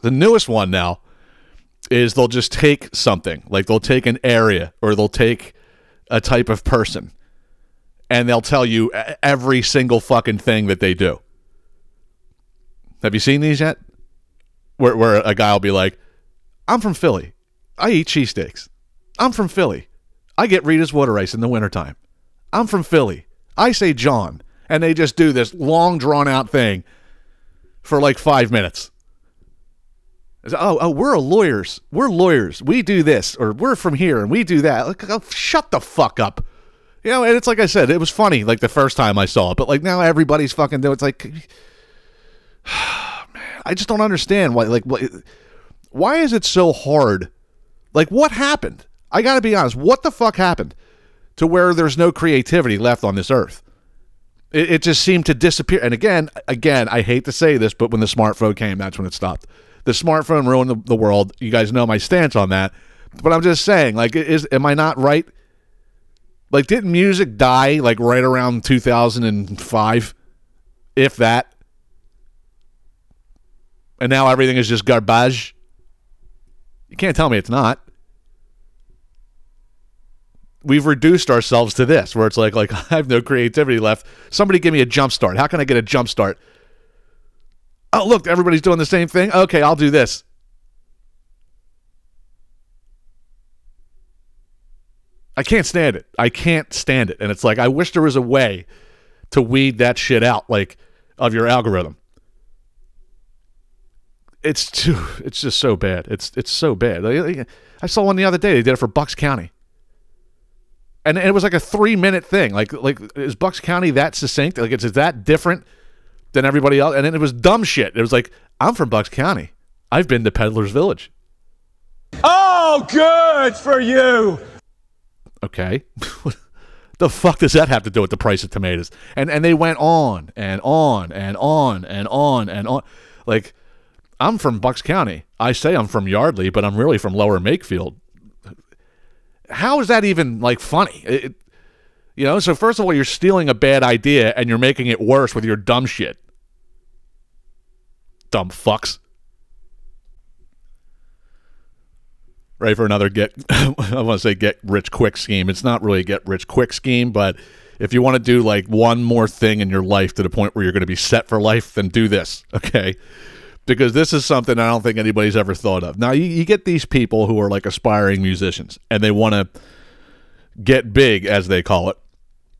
The newest one now is they'll just take something. Like they'll take an area or they'll take a type of person and they'll tell you every single fucking thing that they do. Have you seen these yet? Where, where a guy will be like, I'm from Philly. I eat cheesesteaks. I'm from Philly. I get Rita's water ice in the wintertime. I'm from Philly. I say John, and they just do this long, drawn-out thing for like five minutes. Oh, oh, we're lawyers. We're lawyers. We do this, or we're from here and we do that. Like, oh, shut the fuck up. You know, and it's like I said, it was funny like the first time I saw it, but like now everybody's fucking doing. It's like, man, I just don't understand why. Like, why, why is it so hard? Like, what happened? I got to be honest. What the fuck happened to where there's no creativity left on this earth? It, it just seemed to disappear. And again, again, I hate to say this, but when the smartphone came, that's when it stopped. The smartphone ruined the, the world. You guys know my stance on that. But I'm just saying, like, is am I not right? Like, didn't music die, like, right around two thousand five, if that? And now everything is just garbage? You can't tell me it's not. We've reduced ourselves to this, where it's like, like I have no creativity left. Somebody give me a jump start. How can I get a jump start? Oh, look, everybody's doing the same thing. Okay, I'll do this. I can't stand it. I can't stand it. And it's like, I wish there was a way to weed that shit out, like, of your algorithm. It's too, it's just so bad. It's it's so bad. I saw one the other day. They did it for Bucks County. And it was like a three-minute thing. Like, like is Bucks County that succinct? Like, it's, it's that different than everybody else? And then it was dumb shit. It was like, I'm from Bucks County. I've been to Peddler's Village. Oh, good for you. Okay. The fuck does that have to do with the price of tomatoes? And and they went on and on and on and on and on. Like, I'm from Bucks County. I say I'm from Yardley, but I'm really from Lower Makefield. How is that even, like, funny? It, you know, so first of all, you're stealing a bad idea and you're making it worse with your dumb shit. Dumb fucks. Ready for another get, I want to say get rich quick scheme. It's not really a get rich quick scheme, but if you want to do like one more thing in your life to the point where you're going to be set for life, then do this, okay? Because this is something I don't think anybody's ever thought of. Now, you, you get these people who are like aspiring musicians and they want to get big, as they call it,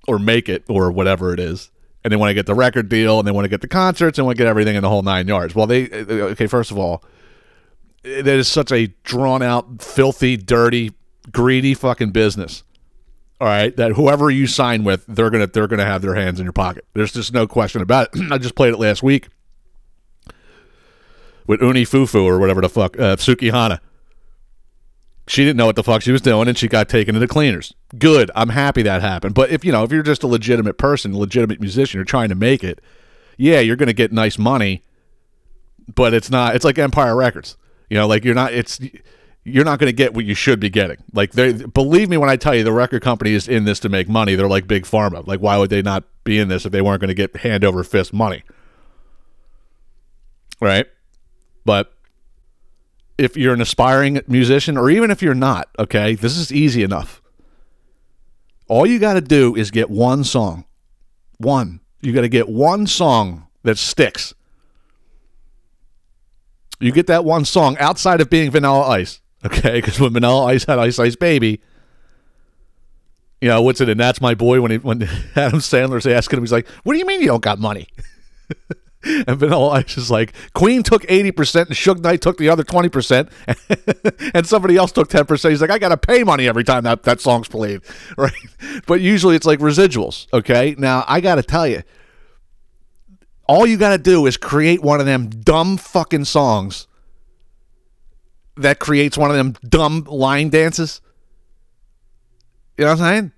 or make it, or whatever it is. And they want to get the record deal and they want to get the concerts and want to get everything in the whole nine yards. Well, they, okay, first of all, that is such a drawn-out, filthy, dirty, greedy fucking business. All right, that whoever you sign with, they're gonna they're gonna have their hands in your pocket. There's just no question about it. I just played it last week with Uni Fufu or whatever the fuck, uh, Tsukihana. She didn't know what the fuck she was doing, and she got taken to the cleaners. Good, I'm happy that happened. But if you know, if you're just a legitimate person, a legitimate musician, you're trying to make it. Yeah, you're gonna get nice money, but it's not. It's like Empire Records. You know, like you're not, it's, you're not going to get what you should be getting. Like, they believe me when I tell you the record company is in this to make money. They're like big pharma. Like, why would they not be in this if they weren't going to get hand over fist money? Right. But if you're an aspiring musician, or even if you're not, okay, this is easy enough. All you got to do is get one song, one, you got to get one song that sticks. You get that one song outside of being Vanilla Ice, okay? Because when Vanilla Ice had Ice Ice Baby, you know, what's it in That's My Boy? When he, when Adam Sandler's asking him, he's like, what do you mean you don't got money? And Vanilla Ice is like, Queen took eighty percent and Suge Knight took the other twenty percent and, and somebody else took ten percent. He's like, I got to pay money every time that, that song's played, right? But usually it's like residuals, okay? Now, I got to tell you, all you got to do is create one of them dumb fucking songs that creates one of them dumb line dances. You know what I'm saying?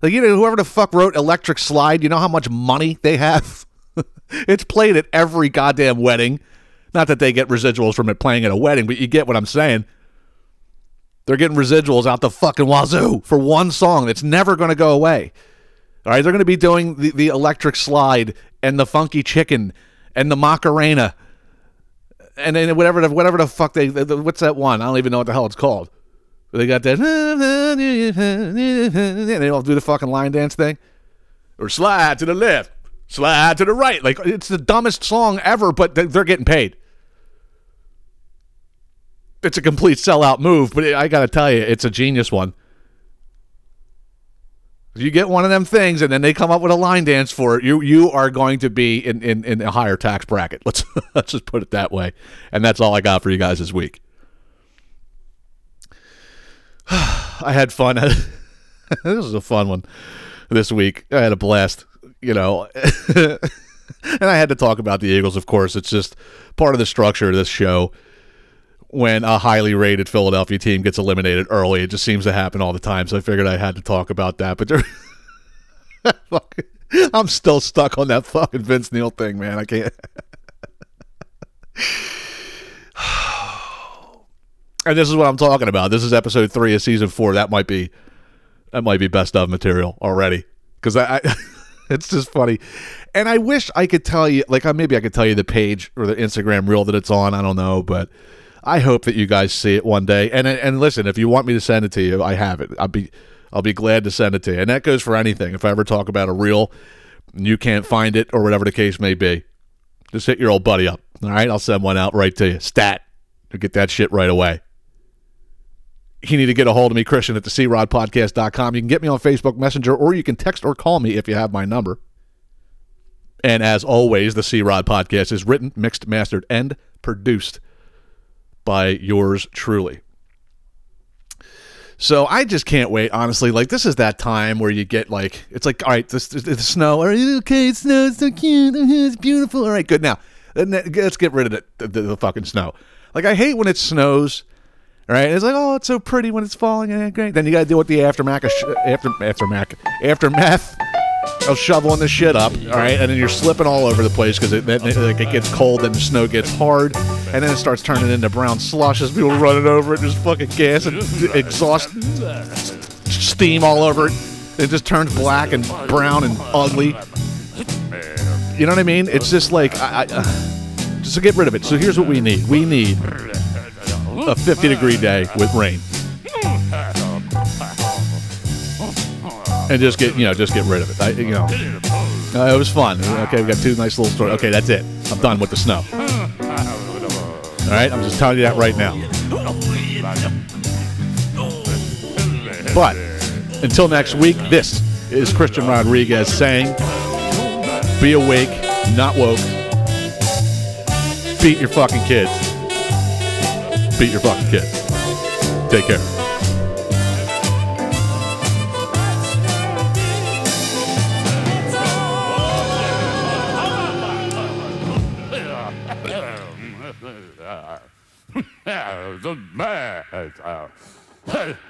Like, you know, whoever the fuck wrote Electric Slide, you know how much money they have? It's played at every goddamn wedding. Not that they get residuals from it playing at a wedding, but you get what I'm saying. They're getting residuals out the fucking wazoo for one song that's never going to go away. All right, they're going to be doing the, the Electric Slide and the Funky Chicken and the Macarena and then whatever the, whatever the fuck they, the, the, what's that one? I don't even know what the hell it's called. They got that, and they all do the fucking line dance thing. Or slide to the left, slide to the right. Like, it's the dumbest song ever, but they're getting paid. It's a complete sellout move, but I got to tell you, it's a genius one. You get one of them things, and then they come up with a line dance for it. You you are going to be in, in, in a higher tax bracket. Let's let's just put it that way. And that's all I got for you guys this week. I had fun. This was a fun one this week. I had a blast, you know. And I had to talk about the Eagles, of course. It's just part of the structure of this show. When a highly rated Philadelphia team gets eliminated early, it just seems to happen all the time. So I figured I had to talk about that. But there, I'm still stuck on that fucking Vince Neil thing, man. I can't. And this is what I'm talking about. This is episode three of season four. That might be, that might be best of material already, because I, I it's just funny. And I wish I could tell you, like, maybe I could tell you the page or the Instagram reel that it's on. I don't know, but I hope that you guys see it one day. And and listen, if you want me to send it to you, I have it. I'll be I'll be glad to send it to you. And that goes for anything. If I ever talk about a reel, you can't find it or whatever the case may be, just hit your old buddy up. All right, I'll send one out right to you. Stat. You'll get that shit right away. You need to get a hold of me, Christian, at the C Rod Podcast dot com. You can get me on Facebook Messenger, or you can text or call me if you have my number. And as always, the C-Rod Podcast is written, mixed, mastered, and produced by yours truly. So I just can't wait, honestly. Like, this is that time where you get, like, it's like, all right, this, this, this snow. All right, okay, it snows, so cute. It's beautiful. All right, good. Now, let's get rid of it, the, the, the fucking snow. Like, I hate when it snows, right? It's like, oh, it's so pretty when it's falling. Yeah, great. Then you got to deal with the aftermath of, sh- after, aftermath, aftermath of shoveling the shit up, all right? And then you're slipping all over the place because it, it, like, it gets cold and the snow gets hard. And then it starts turning into brown slush as people running over it, just fucking gas and exhaust steam all over it. It just turns black and brown and ugly. You know what I mean? It's just like, I, I, just to get rid of it. So here's what we need. We need a fifty-degree day with rain. And just get, you know, just get rid of it. I, you know, uh, it was fun. Okay, we got two nice little stories. Okay, that's it. I'm done with the snow. All right, I'm just telling you that right now. But until next week, this is Christian Rodriguez saying, be awake, not woke. Beat your fucking kids. Beat your fucking kids. Take care. It's a mess.